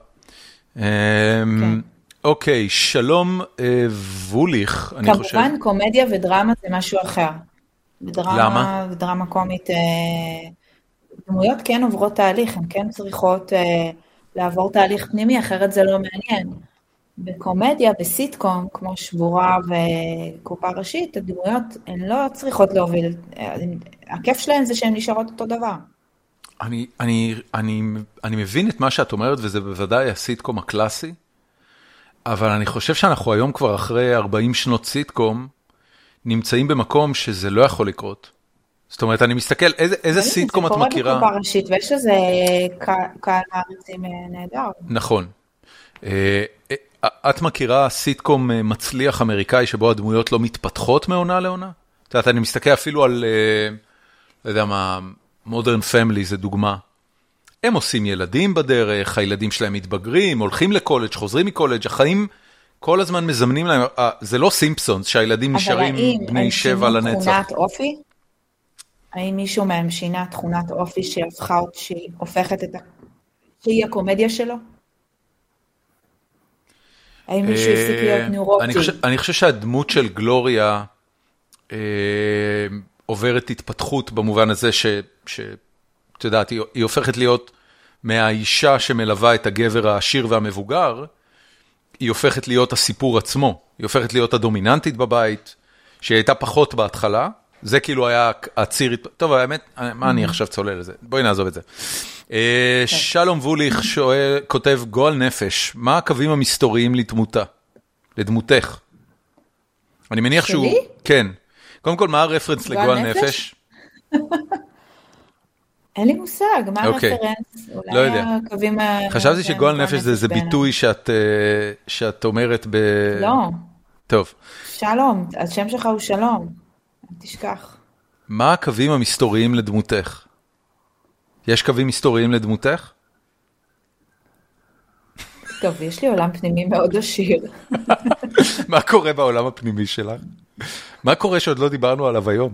כן. אוקיי, שלום אה, ווליך, אני חושב. כמובן, קומדיה ודרמה זה משהו אחר. בדרמה, למה? בדרמה קומית... אה... דמויות כן עוברות תהליך, הן כן צריכות אה, לעבור תהליך פנימי, אחרת זה לא מעניין. בקומדיה, בסיטקום, כמו שבורה וקופה ראשית, הדמויות הן לא צריכות להוביל. הכיף שלהן זה שהן נשארות אותו דבר. אני, אני, אני, אני מבין את מה שאת אומרת, וזה בוודאי הסיטקום הקלאסי, אבל אני חושב שאנחנו היום כבר אחרי ארבעים שנות סיטקום, נמצאים במקום שזה לא יכול לקרות. זאת אומרת, אני מסתכל, איזה, איזה סיטקום את מכירה? זה קורה בקופה ראשית, ויש איזה קהל מעריצים נהדר. נכון. את מכירה סיטקום מצליח אמריקאי שבו הדמויות לא מתפתחות מעונה לעונה? זאת אומרת, אני מסתכל אפילו על, לא יודע מה, מודרן פמילי זה דוגמה. הם עושים ילדים בדרך, הילדים שלהם מתבגרים, הולכים לקולג', חוזרים מקולג', החיים כל הזמן מזמנים להם, זה לא סימפסונס, שהילדים נשארים בני שבע לנצח. אבל האם תכונת אופי? האם מישהו מהם שינה תכונת אופי שהפכה אותה, שהופכת את ה... שהיא הקומדיה שלו? האם מישהו הפסיק להיות נאורופטי? אני חושב שהדמות של גלוריה עוברת התפתחות במובן הזה ש... את יודעת, היא הופכת להיות מהאישה שמלווה את הגבר העשיר והמבוגר, היא הופכת להיות הסיפור עצמו, היא הופכת להיות הדומיננטית בבית, שהיא הייתה פחות בהתחלה, זה כאילו היה הציר, טוב, האמת, מה אני עכשיו צולל לזה? בואי נעזוב את זה. שלום ווליך שואל, כותב גועל נפש, מה הקווים המסתוריים לדמותה? לדמותך? אני מניח שהוא... כן. קודם כל, מה הרפרנס לגועל נפש? אין לי מושג, מה הרפרנס? אולי הקווים... חשבתי שגועל נפש זה איזה ביטוי שאת אומרת ב... לא. טוב. שלום, השם שלך הוא שלום. תשכח. מה הקווים המסתוריים לדמותך? יש קווים מסתוריים לדמותך? טוב, יש לי עולם פנימי מאוד עשיר. מה קורה בעולם הפנימי שלך? מה קורה שעוד לא דיברנו עליו היום?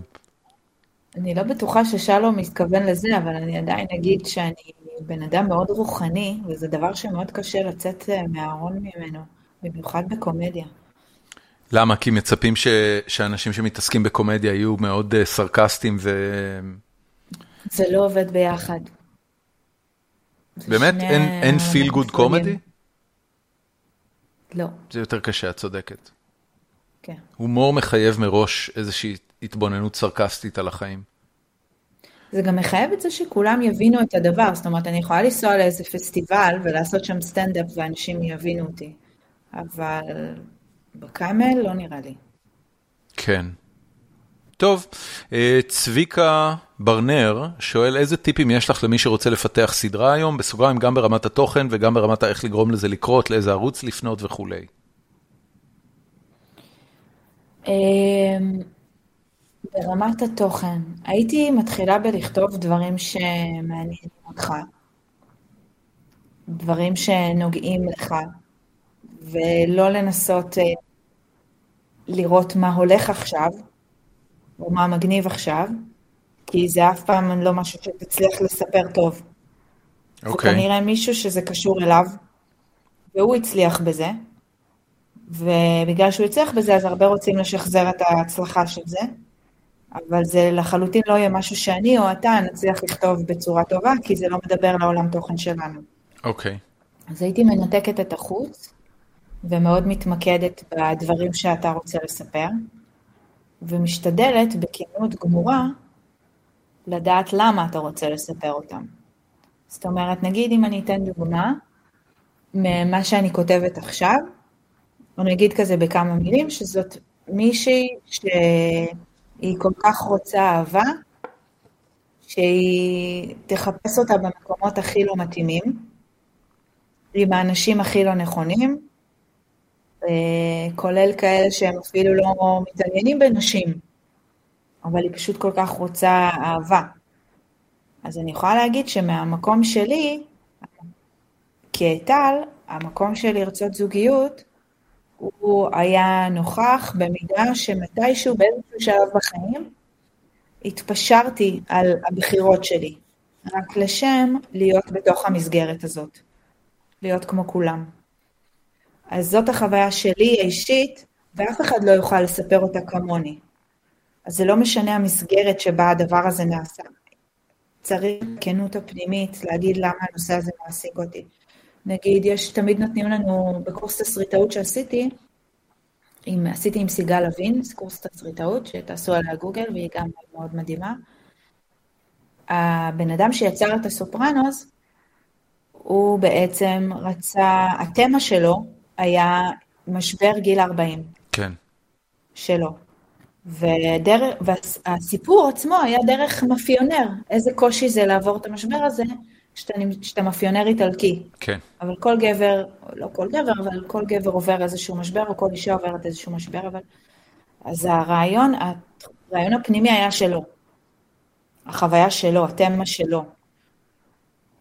אני לא בטוחה ששלום מתכוון לזה, אבל אני עדיין אגיד שאני בן אדם מאוד רוחני, וזה דבר שמאוד קשה לצאת מהארון ממנו, במיוחד בקומדיה. למה? כי מצפים ש... שאנשים שמתעסקים בקומדיה יהיו מאוד uh, סרקסטים ו... זה לא עובד ביחד. באמת? אין, אין feel good comedy? לא. זה יותר קשה, את צודקת. כן. הומור מחייב מראש איזושהי התבוננות סרקסטית על החיים. זה גם מחייב את זה שכולם יבינו את הדבר. זאת אומרת, אני יכולה לנסוע לאיזה פסטיבל ולעשות שם סטנדאפ ואנשים יבינו אותי. אבל... בקאמל לא נראה לי. כן. טוב, צביקה ברנר שואל, איזה טיפים יש לך למי שרוצה לפתח סדרה היום, בסוגריים גם ברמת התוכן וגם ברמת איך לגרום לזה לקרות, לאיזה ערוץ לפנות וכו'. ברמת התוכן, הייתי מתחילה בלכתוב דברים שמעניינים אותך, דברים שנוגעים לך, ולא לנסות לראות מה הולך עכשיו, או מה מגניב עכשיו, כי זה אף פעם לא משהו שתצליח לספר טוב. Okay. זה כנראה מישהו שזה קשור אליו, והוא הצליח בזה, ובגלל שהוא הצליח בזה, אז הרבה רוצים לשחזר את ההצלחה של זה, אבל זה לחלוטין לא יהיה משהו שאני או אתה נצליח לכתוב בצורה טובה, כי זה לא מדבר לעולם תוכן שלנו. אוקיי. Okay. אז הייתי מנתקת את החוץ, ומאוד מתמקדת בדברים שאתה רוצה לספר, ומשתדלת בכנות גמורה לדעת למה אתה רוצה לספר אותם. זאת אומרת, נגיד אם אני אתן דוגמה ממה שאני כותבת עכשיו, אני אגיד כזה בכמה מילים, שזאת מישהי שהיא כל כך רוצה אהבה, שהיא תחפש אותה במקומות הכי לא מתאימים, עם האנשים הכי לא נכונים, כולל כאלה שהם אפילו לא מתעניינים בנשים, אבל היא פשוט כל כך רוצה אהבה. אז אני יכולה להגיד שמהמקום שלי, כטל, המקום של לרצות זוגיות, הוא היה נוכח במידה שמתישהו באיזשהו שלב בחיים, התפשרתי על הבחירות שלי, רק לשם להיות בתוך המסגרת הזאת, להיות כמו כולם. אז זאת החוויה שלי האישית, ואף אחד לא יוכל לספר אותה כמוני. אז זה לא משנה המסגרת שבה הדבר הזה נעשה. צריך כנות הפנימית, להגיד למה הנושא הזה מעסיק אותי. נגיד, יש, תמיד נותנים לנו, בקורס תסריטאות שעשיתי, עם, עשיתי עם סיגל אבין, קורס תסריטאות, שתעשו עליה גוגל, והיא גם מאוד מדהימה. הבן אדם שיצר את הסופרנוס, הוא בעצם רצה, התמה שלו, היה משבר גיל ארבעים. כן. שלו. ודרך, והסיפור עצמו היה דרך מפיונר. איזה קושי זה לעבור את המשבר הזה, שאתה מאפיונר איטלקי. כן. אבל כל גבר, לא כל גבר, אבל כל גבר עובר איזשהו משבר, או כל אישה עוברת איזשהו משבר, אבל... אז הרעיון, הרעיון הפנימי היה שלו. החוויה שלו, התמה שלו.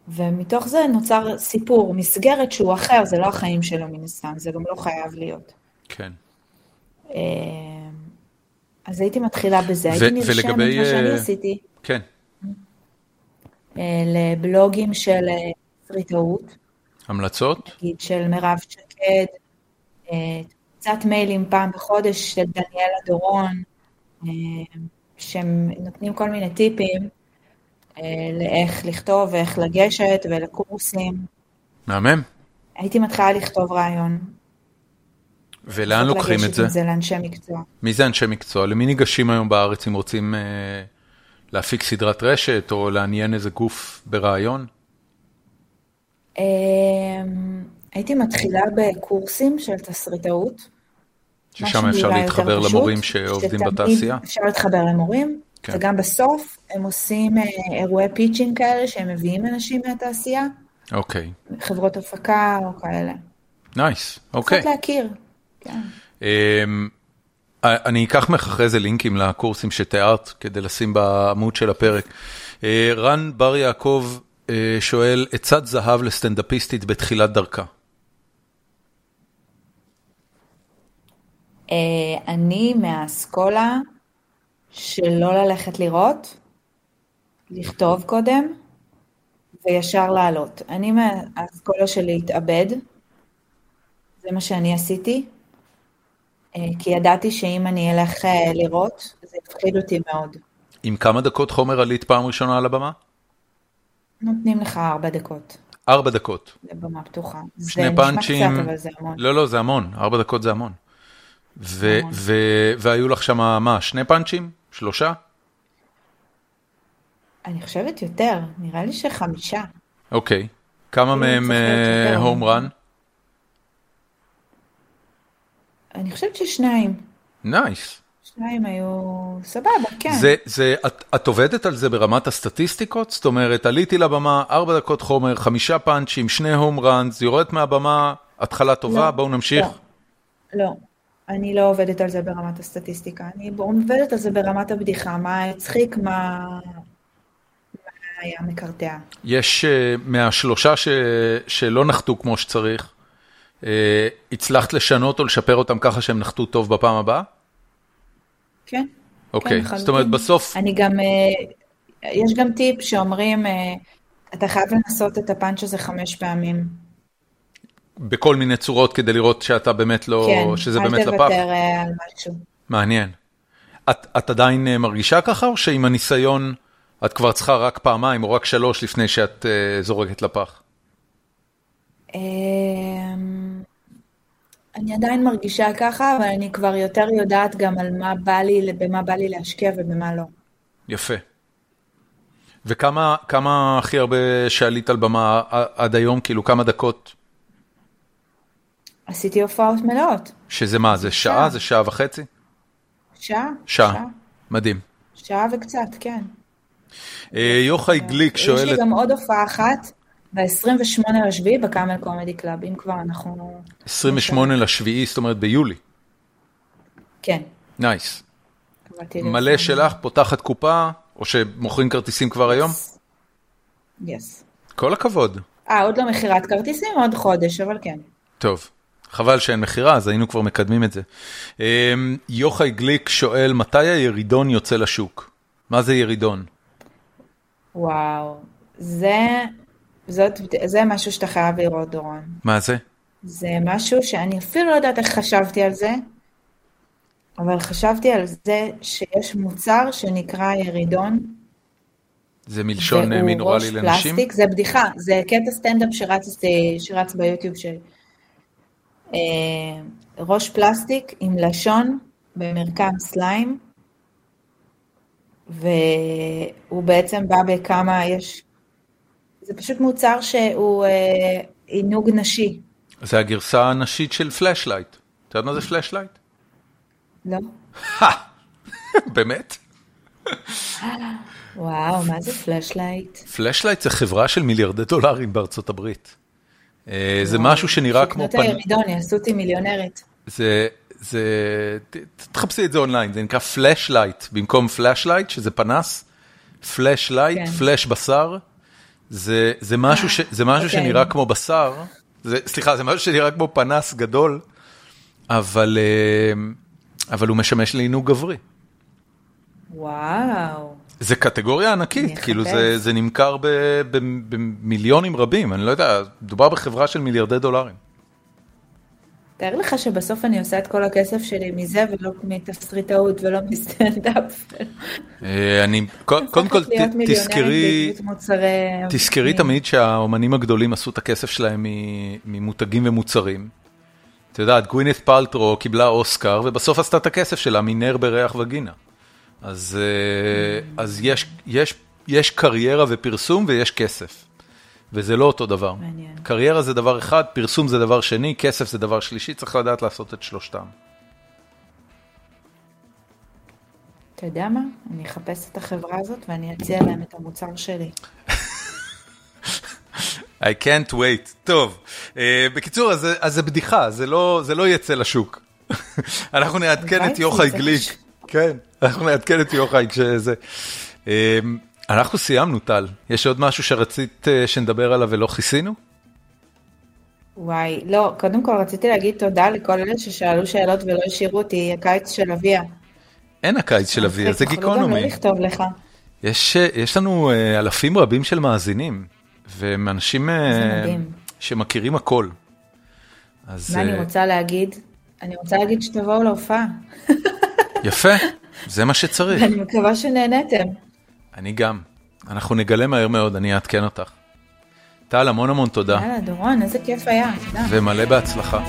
ומתוך זה נוצר סיפור, מסגרת שהוא אחר, זה לא החיים שלו מנסן, זה גם לא חייב להיות. כן. אז הייתי מתחילה בזה, הייתי נרשם את מה שאני עשיתי. כן. לבלוגים של סריטאות. המלצות? נגיד של מרב שקד, קצת מיילים פעם בחודש של דניאלה דורון, שהם נותנים כל מיני טיפים, לאיך לכתוב, ואיך לגשת, ולקורסים. מהמם. הייתי מתחילה לכתוב רעיון. ולאן לוקחים את זה? זה לאנשי מקצוע. מי זה אנשי מקצוע? למי ניגשים היום בארץ אם רוצים להפיק סדרת רשת, או לעניין איזה גוף ברעיון? הייתי מתחילה בקורסים של תסריטאות. ששם אפשר להתחבר למורים שעובדים בתעשייה? אפשר להתחבר למורים. וגם בסוף הם עושים אירועי פיצ'ינג כאלה שהם מביאים אנשים מהתעשייה. אוקיי. חברות הפקה או כאלה. נייס, אוקיי. קצת להכיר. אני אקח ממך אחרי זה לינקים לקורסים שתיארת כדי לשים בעמוד של הפרק. רן בר יעקב שואל, עצת זהב לסטנדאפיסטית בתחילת דרכה? אני מהאסכולה שלא ללכת לראות, לכתוב קודם, וישר לעלות. אני מהאסכולה של להתאבד, זה מה שאני עשיתי, כי ידעתי שאם אני אלך לראות, זה יפחיד אותי מאוד. עם כמה דקות חומר עלית פעם ראשונה על הבמה? נותנים לך ארבע דקות. ארבע דקות? זה במה פתוחה. שני פאנצ'ים. זה נשמע קצת, אבל זה המון. לא, לא, זה המון. ארבע דקות זה המון. ו- ו- ו- והיו לך שמה, מה, שני פאנצ'ים? שלושה? אני חושבת יותר. נראה לי שחמישה. אוקיי. כמה מהם הום רן? אני חושבת ששניים. נייס. שניים היו סבבה, כן. זה, זה, את, את עובדת על זה ברמת הסטטיסטיקות? זאת אומרת, עליתי לבמה, ארבע דקות חומר, חמישה פאנצ'ים, שני הום ראנס, יורדת מהבמה, התחלה טובה, לא, בואו נמשיך. לא, לא, אני לא עובדת על זה ברמת הסטטיסטיקה, אני עובדת על זה ברמת הבדיחה, מה הצחיק, מה, מה היה מקרטע. יש uh, מהשלושה ש, שלא נחתו כמו שצריך, uh, הצלחת לשנות או לשפר אותם ככה שהם נחתו טוב בפעם הבאה? כן. אוקיי, זאת אומרת בסוף... אני גם, יש גם טיפ שאומרים, אתה חייב לנסות את הפאנץ' הזה חמש פעמים. בכל מיני צורות כדי לראות שאתה באמת לא... כן, אל תוותר על משהו. מעניין. את עדיין מרגישה ככה, או שעם הניסיון את כבר צריכה רק פעמיים או רק שלוש לפני שאת זורקת לפח? אני עדיין מרגישה ככה, אבל אני כבר יותר יודעת גם על מה בא לי, במה בא לי להשקיע ובמה לא. יפה. וכמה, כמה הכי הרבה שעלית על במה עד היום, כאילו כמה דקות? עשיתי הופעות מלאות. שזה מה, זה שעה? שעה. זה שעה וחצי? שעה. שעה. שעה. מדהים. שעה וקצת, כן. אה, יוחאי גליק שואלת... יש לי גם עוד הופעה אחת. ב-עשרים ושמונה לשביעי בקאמל קומדי קלאב, אם כבר אנחנו... עשרים ושמונה לשביעי, זאת אומרת ביולי. כן. נייס. מלא שלך, פותחת קופה, או שמוכרים כרטיסים כבר היום? יס. כל הכבוד. אה, עוד לא מחירת כרטיסים, עוד חודש, אבל כן. טוב. חבל שאין מחירה, אז היינו כבר מקדמים את זה. יוחאי גליק שואל, מתי הירידון יוצא לשוק? מה זה ירידון? וואו. זה... זאת, זה משהו שאתה חייב לראות, דורון. מה זה? זה משהו שאני אפילו לא יודעת איך חשבתי על זה, אבל חשבתי על זה שיש מוצר שנקרא ירידון. זה מלשון מינורלי לנשים? והוא ראש פלסטיק, זה בדיחה, זה קטע סטנדאפ שרץ, שרץ ביוטיוב שלי. ראש פלסטיק עם לשון במרקם סליים, והוא בעצם בא בכמה יש... זה פשוט מוצר שהוא עינוג נשי. זה הגרסה הנשית של פלאש לייט. אתה יודע מה זה פלאש לייט? לא. באמת? וואו, מה זה פלאש לייט? פלאש לייט זה חברה של מיליארדי דולרים בארצות הברית. זה משהו שנראה כמו... שקנות הירידון, יעשו אותי מיליונרית. זה... זה, תחפשי את זה אונליין, זה נקרא פלאש לייט, במקום פלאש לייט, שזה פנס, פלאש לייט, פלאש בשר, זה, זה משהו ש, זה משהו שנראה כמו בשר, זה, סליחה, זה משהו שנראה כמו פנס גדול, אבל, אבל הוא משמש לעינוג גברי. וואו. זה קטגוריה ענקית, כאילו זה, זה נמכר ב, ב, במיליונים רבים, אני לא יודע, דובר בחברה של מיליארדי דולרים. תאר לך שבסוף אני עושה את כל הכסף שלי מזה, ולא מתסריטאות, ולא מסטנדאפ. אני, קודם כל, תזכרי, תזכרי תמיד שהאומנים הגדולים עשו את הכסף שלהם ממותגים ומוצרים. אתה יודעת, גווינית פלטרו קיבלה אוסקר, ובסוף עשתה את הכסף שלה מנר בריח וגינה. אז יש קריירה ופרסום ויש כסף. וזה לא אותו דבר. מעניין. קריירה זה דבר אחד, פרסום זה דבר שני, כסף זה דבר שלישי, צריך לדעת לעשות את שלושתם. אתה יודע מה? אני אחפש את החברה הזאת ואני אציע להם את המוצר שלי. I can't wait. טוב. Uh, בקיצור, אז, אז זה בדיחה, זה לא, זה לא יצא לשוק. אנחנו נעדכן את יוחאי גליק. כן, אנחנו נעדכן את יוחאי כשזה... Uh, אנחנו סיימנו, טל. יש עוד משהו שרצית שנדבר עליו ולא כיסינו? וואי, לא. קודם כל רציתי להגיד תודה לכל אלה ששאלו שאלות ולא השאירו אותי. הקיץ של אביה. אין הקיץ של אביה, זה גיקונומי. לא לכתוב לך. יש, יש לנו אלפים רבים של מאזינים, ומאנשים שמכירים הכל. אז... מה אני רוצה להגיד? אני רוצה להגיד שתבואו להופעה. יפה, זה מה שצריך. ואני מקווה שנהנתם. אני גם. אנחנו נגלה מהר מאוד, אני אעדכן אותך. טל, המון המון תודה. יאללה, דורון, איזה כיף היה. תודה. ומלא בהצלחה.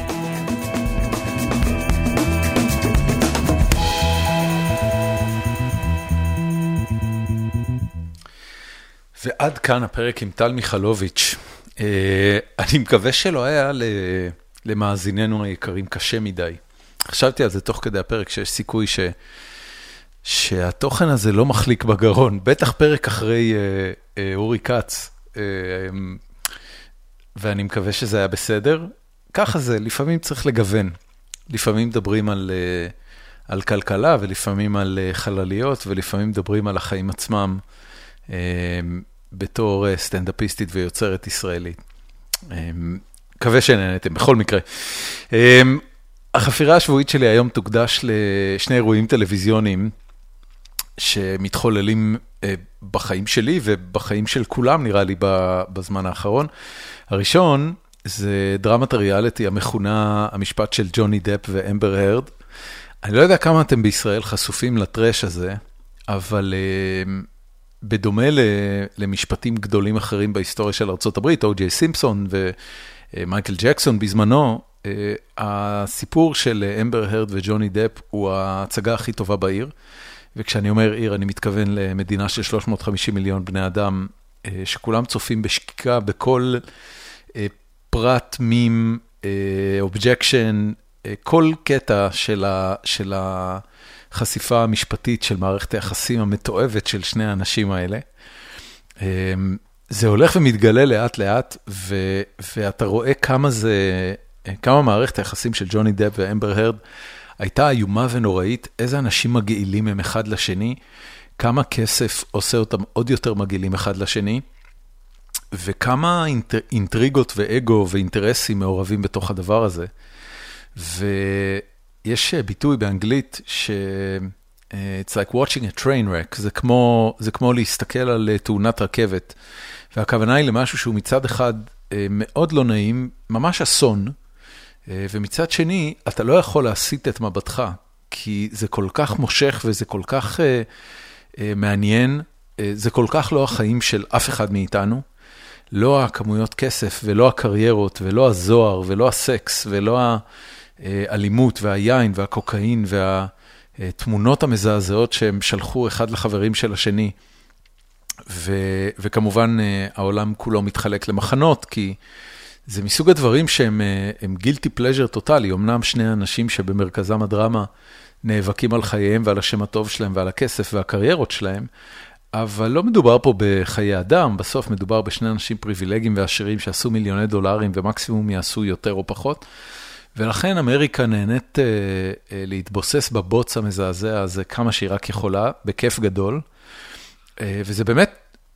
ועד כאן הפרק עם טל מיכלוביץ'. אני מקווה שלא היה למאזיננו היקרים קשה מדי. חשבתי על זה תוך כדי הפרק שיש סיכוי ש... שהתוכן הזה לא מחליק בגרון, בטח פרק אחרי אה, אה, אורי קץ, אה, ואני מקווה שזה היה בסדר. ככה זה, לפעמים צריך לגוון. לפעמים מדברים על, אה, על כלכלה, ולפעמים על אה, חלליות, ולפעמים מדברים על החיים עצמם, אה, בתור אה, סטנדאפיסטית ויוצרת ישראלית. אה, מקווה שנהנתם, בכל מקרה. אה, החפירה השבועית שלי היום תוקדש לשני אירועים טלוויזיוניים, שמתחוללים בחיים שלי ובחיים של כולם, נראה לי, בזמן האחרון. הראשון זה דרמת הריאליטי המכונה המשפט של ג'וני דאפ ואמבר הרד. אני לא יודע כמה אתם בישראל חשופים לטרש הזה, אבל בדומה למשפטים גדולים אחרים בהיסטוריה של ארצות הברית, או ג'יי סימפסון ומייקל ג'קסון בזמנו, הסיפור של אמבר הרד וג'וני דאפ הוא ההצגה הכי טובה בעיר. וכשאני אומר עיר, אני מתכוון למדינה של שלוש מאות וחמישים מיליון בני אדם, שכולם צופים בשקיקה בכל פרט, מים, אובג'קשן, כל קטע של החשיפה המשפטית של מערכת היחסים המתואבת של שני האנשים האלה. זה הולך ומתגלה לאט לאט, ואתה רואה כמה זה, כמה מערכת היחסים של ג'וני דאפ ואמבר הרד הייתה איומה ונוראית, איזה אנשים מגעילים הם אחד לשני, כמה כסף עושה אותם עוד יותר מגעילים אחד לשני, וכמה אינט... אינטריגות ואגו ואינטרסים מעורבים בתוך הדבר הזה. ויש ביטוי באנגלית ש... It's like watching a train wreck, זה כמו, זה כמו להסתכל על תאונת רכבת, והכוונה היא למשהו שהוא מצד אחד מאוד לא נעים, ממש אסון, ומצד שני, אתה לא יכול להסיט את מבטך, כי זה כל כך מושך וזה כל כך uh, uh, מעניין, uh, זה כל כך לא החיים של אף אחד מאיתנו, לא הכמויות כסף ולא הקריירות ולא הזוהר ולא הסקס ולא האלימות והיין והקוקאין והתמונות המזעזעות שהם שלחו אחד לחברים של השני, ו- וכמובן uh, העולם כולו מתחלק למחנות, כי... זה מסוג הדברים שהם גילטי פלז'ר טוטלי, אמנם שני אנשים שבמרכזם הדרמה נאבקים על חייהם ועל השם הטוב שלהם ועל הכסף והקריירות שלהם, אבל לא מדובר פה בחיי אדם, בסוף מדובר בשני אנשים פריבילגיים ועשירים שעשו מיליוני דולרים ומקסימום יעשו יותר או פחות, ולכן אמריקה נהנית אה, אה, להתבוסס בבוץ המזעזע הזה כמה שהיא רק יכולה, בכיף גדול, אה, וזה באמת,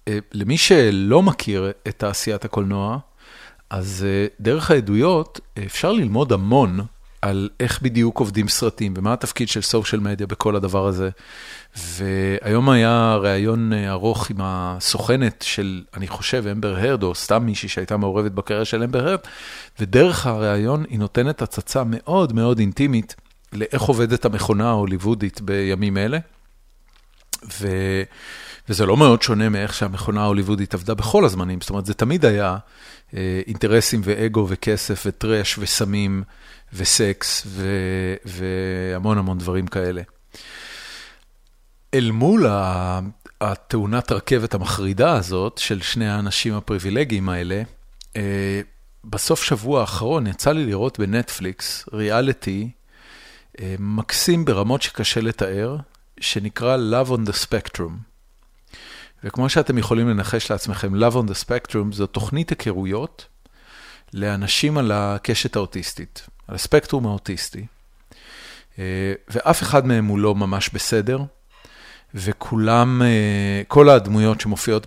אה, למי שלא מכיר את תעשיית הקולנוע, אז אה, דרך העדויות אפשר ללמוד המון על איך בדיוק עובדים סרטים, ומה התפקיד של סושיאל מדיה בכל הדבר הזה. והיום היה ראיון ארוך עם הסוכנת של, אני חושב, אמבר הרד, או סתם מישהי שהייתה מעורבת בקריירה של אמבר הרד, ודרך הראיון היא נותנת הצצה מאוד מאוד אינטימית, לאיך עובדת המכונה ההוליוודית בימים אלה, ו... וזה לא מאוד שונה מאיך שהמכונה ההוליוודית עבדה בכל הזמנים, זאת אומרת, זה תמיד היה אינטרסים ואגו וכסף וטרש וסמים, וסקס, ו- והמון המון דברים כאלה. אל מול התאונת הרכבת המחרידה הזאת, של שני האנשים הפריבילגיים האלה, בסוף שבוע האחרון יצא לי לראות בנטפליקס ריאליטי, מקסים ברמות שקשה לתאר, שנקרא Love on the Spectrum. וכמו שאתם יכולים לנחש לעצמכם, Love on the Spectrum זו תוכנית היכרויות לאנשים על הקשת האוטיסטית. על הספקטרום האוטיסטי, ואף אחד מהם הוא לא ממש בסדר, וכולם, כל הדמויות שמופיעות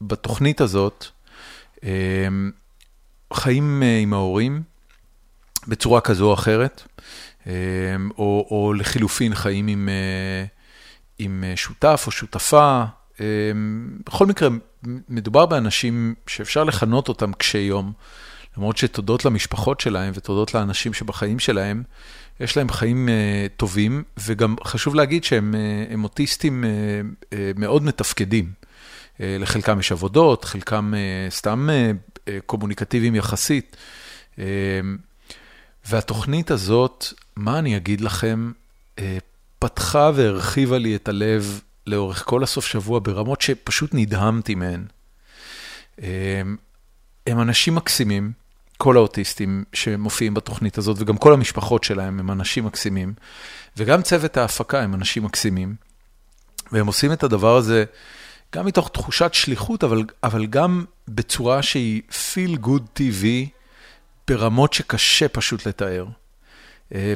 בתוכנית הזאת, חיים עם ההורים בצורה כזו או אחרת, או, או לחילופין חיים עם, עם שותף או שותפה, בכל מקרה מדובר באנשים שאפשר לכנות אותם קשי יום, למרות שתודות למשפחות שלהם ותודות לאנשים שבחיים שלהם, יש להם חיים uh, טובים, וגם חשוב להגיד שהם uh, אוטיסטים uh, uh, מאוד מתפקדים. Uh, לחלקם יש עבודות, חלקם uh, סתם uh, uh, קומוניקטיביים יחסית. Uh, והתוכנית הזאת, מה אני אגיד לכם, uh, פתחה והרחיבה לי את הלב לאורך כל הסוף שבוע, ברמות שפשוט נדהמתי מהן. Uh, הם אנשים מקסימים, כל האוטיסטים שמופיעים בתוכנית הזאת, וגם כל המשפחות שלהם הם אנשים מקסימים, וגם צוות ההפקה הם אנשים מקסימים, והם עושים את הדבר הזה גם מתוך תחושת שליחות, אבל, אבל גם בצורה שהיא feel good T V, ברמות שקשה פשוט לתאר.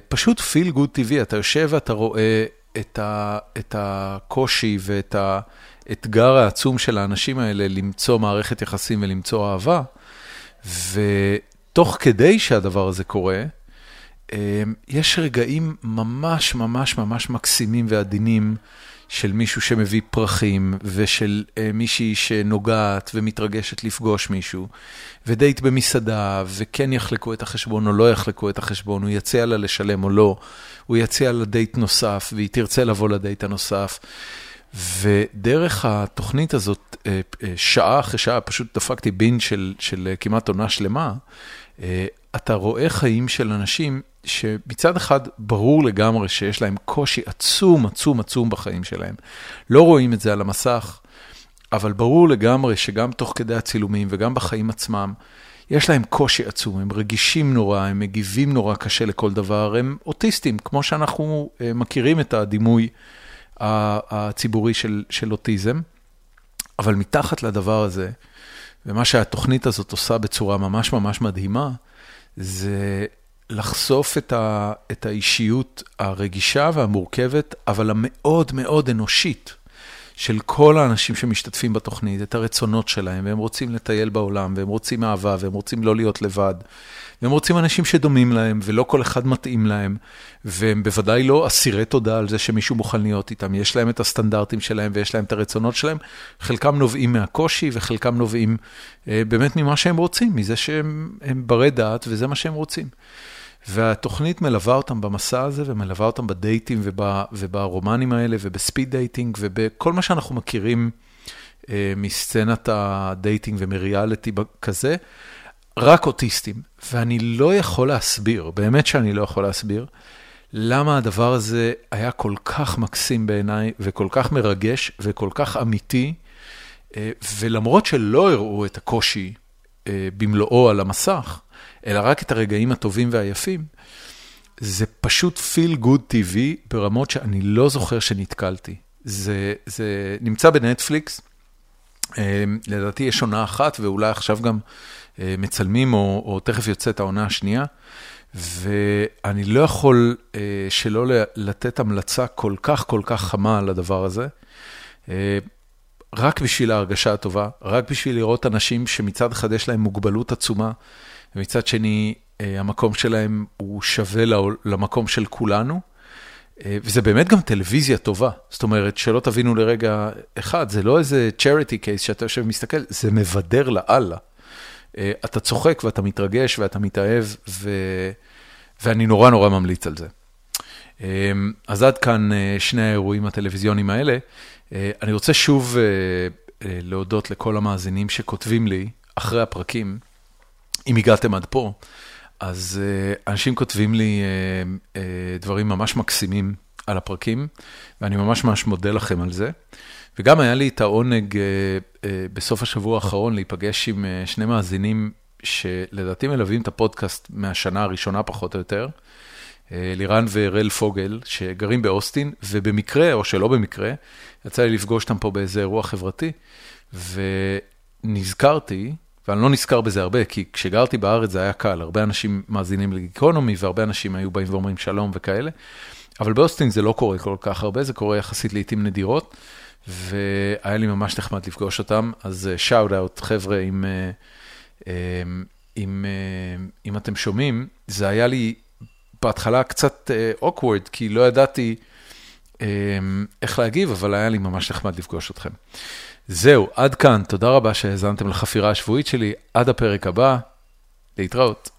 פשוט feel good T V, אתה יושב ואתה רואה את, ה, את הקושי ואת האתגר העצום של האנשים האלה, למצוא מערכת יחסים ולמצוא אהבה, ותוך כדי שהדבר הזה קורה, יש רגעים ממש ממש ממש מקסימים ועדינים של מישהו שמביא פרחים, ושל מישהי שנוגעת ומתרגשת לפגוש מישהו, ודייט במסעדה, וכן יחלקו את החשבון או לא יחלקו את החשבון, הוא יציע לה לשלם או לא, הוא יציע לה דייט נוסף, והיא תרצה לבוא לדייט הנוסף, ודרך התוכנית הזאת, שעה אחרי שעה, פשוט דפקתי בין של, של כמעט עונה שלמה, אתה רואה חיים של אנשים שמצד אחד ברור לגמרי שיש להם קושי עצום, עצום, עצום בחיים שלהם. לא רואים את זה על המסך, אבל ברור לגמרי שגם תוך כדי הצילומים וגם בחיים עצמם, יש להם קושי עצום, הם רגישים נורא, הם מגיבים נורא קשה לכל דבר, הם אוטיסטים, כמו שאנחנו מכירים את הדימוי הציבורי של, של אוטיזם, אבל מתחת לדבר הזה, ומה שהתוכנית הזאת עושה בצורה ממש ממש מדהימה, זה לחשוף את, ה, את האישיות הרגישה והמורכבת, אבל המאוד מאוד אנושית, של כל האנשים שמשתתפים בתוכנית, את הרצונות שלהם, והם רוצים לטייל בעולם, והם רוצים אהבה, והם רוצים לא להיות לבד, והם רוצים אנשים שדומים להם, ולא כל אחד מתאים להם, והם בוודאי לא אסירי תודה על זה שמישהו מוכן להיות איתם, יש להם את הסטנדרטים שלהם, ויש להם את הרצונות שלהם, חלקם נובעים מהקושי, וחלקם נובעים אה, באמת ממה שהם רוצים, מזה שהם ברי דעת, וזה מה שהם רוצים. והתוכנית מלווה אותם במסע הזה, ומלווה אותם בדייטים וברומנים האלה, ובספיד דייטינג, ובכל מה שאנחנו מכירים מסצנת הדייטינג ומריאליטי כזה, רק אוטיסטים. ואני לא יכול להסביר, באמת שאני לא יכול להסביר, למה הדבר הזה היה כל כך מקסים בעיניי, וכל כך מרגש, וכל כך אמיתי, ולמרות שלא הראו את הקושי במלואו על המסך, אלא רק את הרגעים הטובים והיפים, זה פשוט feel good T V ברמות שאני לא זוכר שנתקלתי. זה, זה נמצא בנטפליקס, לדעתי יש עונה אחת, ואולי עכשיו גם מצלמים, או, או תכף יוצאת העונה השנייה, ואני לא יכול שלא לתת המלצה כל כך כל כך חמה על הדבר הזה, רק בשביל ההרגשה הטובה, רק בשביל לראות אנשים שמצד אחד יש להם מוגבלות עצומה, ומצד שני המקום שלהם הוא שווה למקום של כולנו, וזה באמת גם טלוויזיה טובה. זאת אומרת, שלא תבינו לרגע אחד, זה לא איזה charity case שאתה יושב ומסתכל, זה מבדר לאללה. אתה צוחק ואתה מתרגש ואתה מתאהב, ואני נורא נורא ממליץ על זה. אז עד כאן שני האירועים הטלוויזיונים האלה. אני רוצה שוב להודות לכל המאזינים שכותבים לי אחרי הפרקים, אם הגעתם עד פה. אז אנשים כותבים לי דברים ממש מקסימים על הפרקים, ואני ממש ממש מודה לכם על זה. וגם היה לי את העונג בסוף השבוע האחרון להיפגש עם שני מאזינים שלדעתי מלווים את הפודקאסט מהשנה הראשונה פחות או יותר, לירן ורל פוגל, שגרים באוסטין, ובמקרה או שלא במקרה, יצא לי לפגוש אותם פה באיזה אירוע חברתי, ונזכרתי, ואני לא נזכר בזה הרבה, כי כשגרתי בארץ זה היה קל, הרבה אנשים מאזינים לגיקונומי, והרבה אנשים היו באים ואומרים שלום וכאלה, אבל באוסטין זה לא קורה כל כך הרבה, זה קורה יחסית לעתים נדירות, והיה לי ממש נחמד לפגוש אותם, אז שאוט אאוט, חבר'ה, אם, אם, אם אתם שומעים, זה היה לי בהתחלה קצת awkward, כי לא ידעתי איך להגיב, אבל היה לי ממש נחמד לפגוש אתכם. זהו, עד כאן, תודה רבה שהזנתם לחפירה השבועית שלי, עד הפרק הבא, להתראות.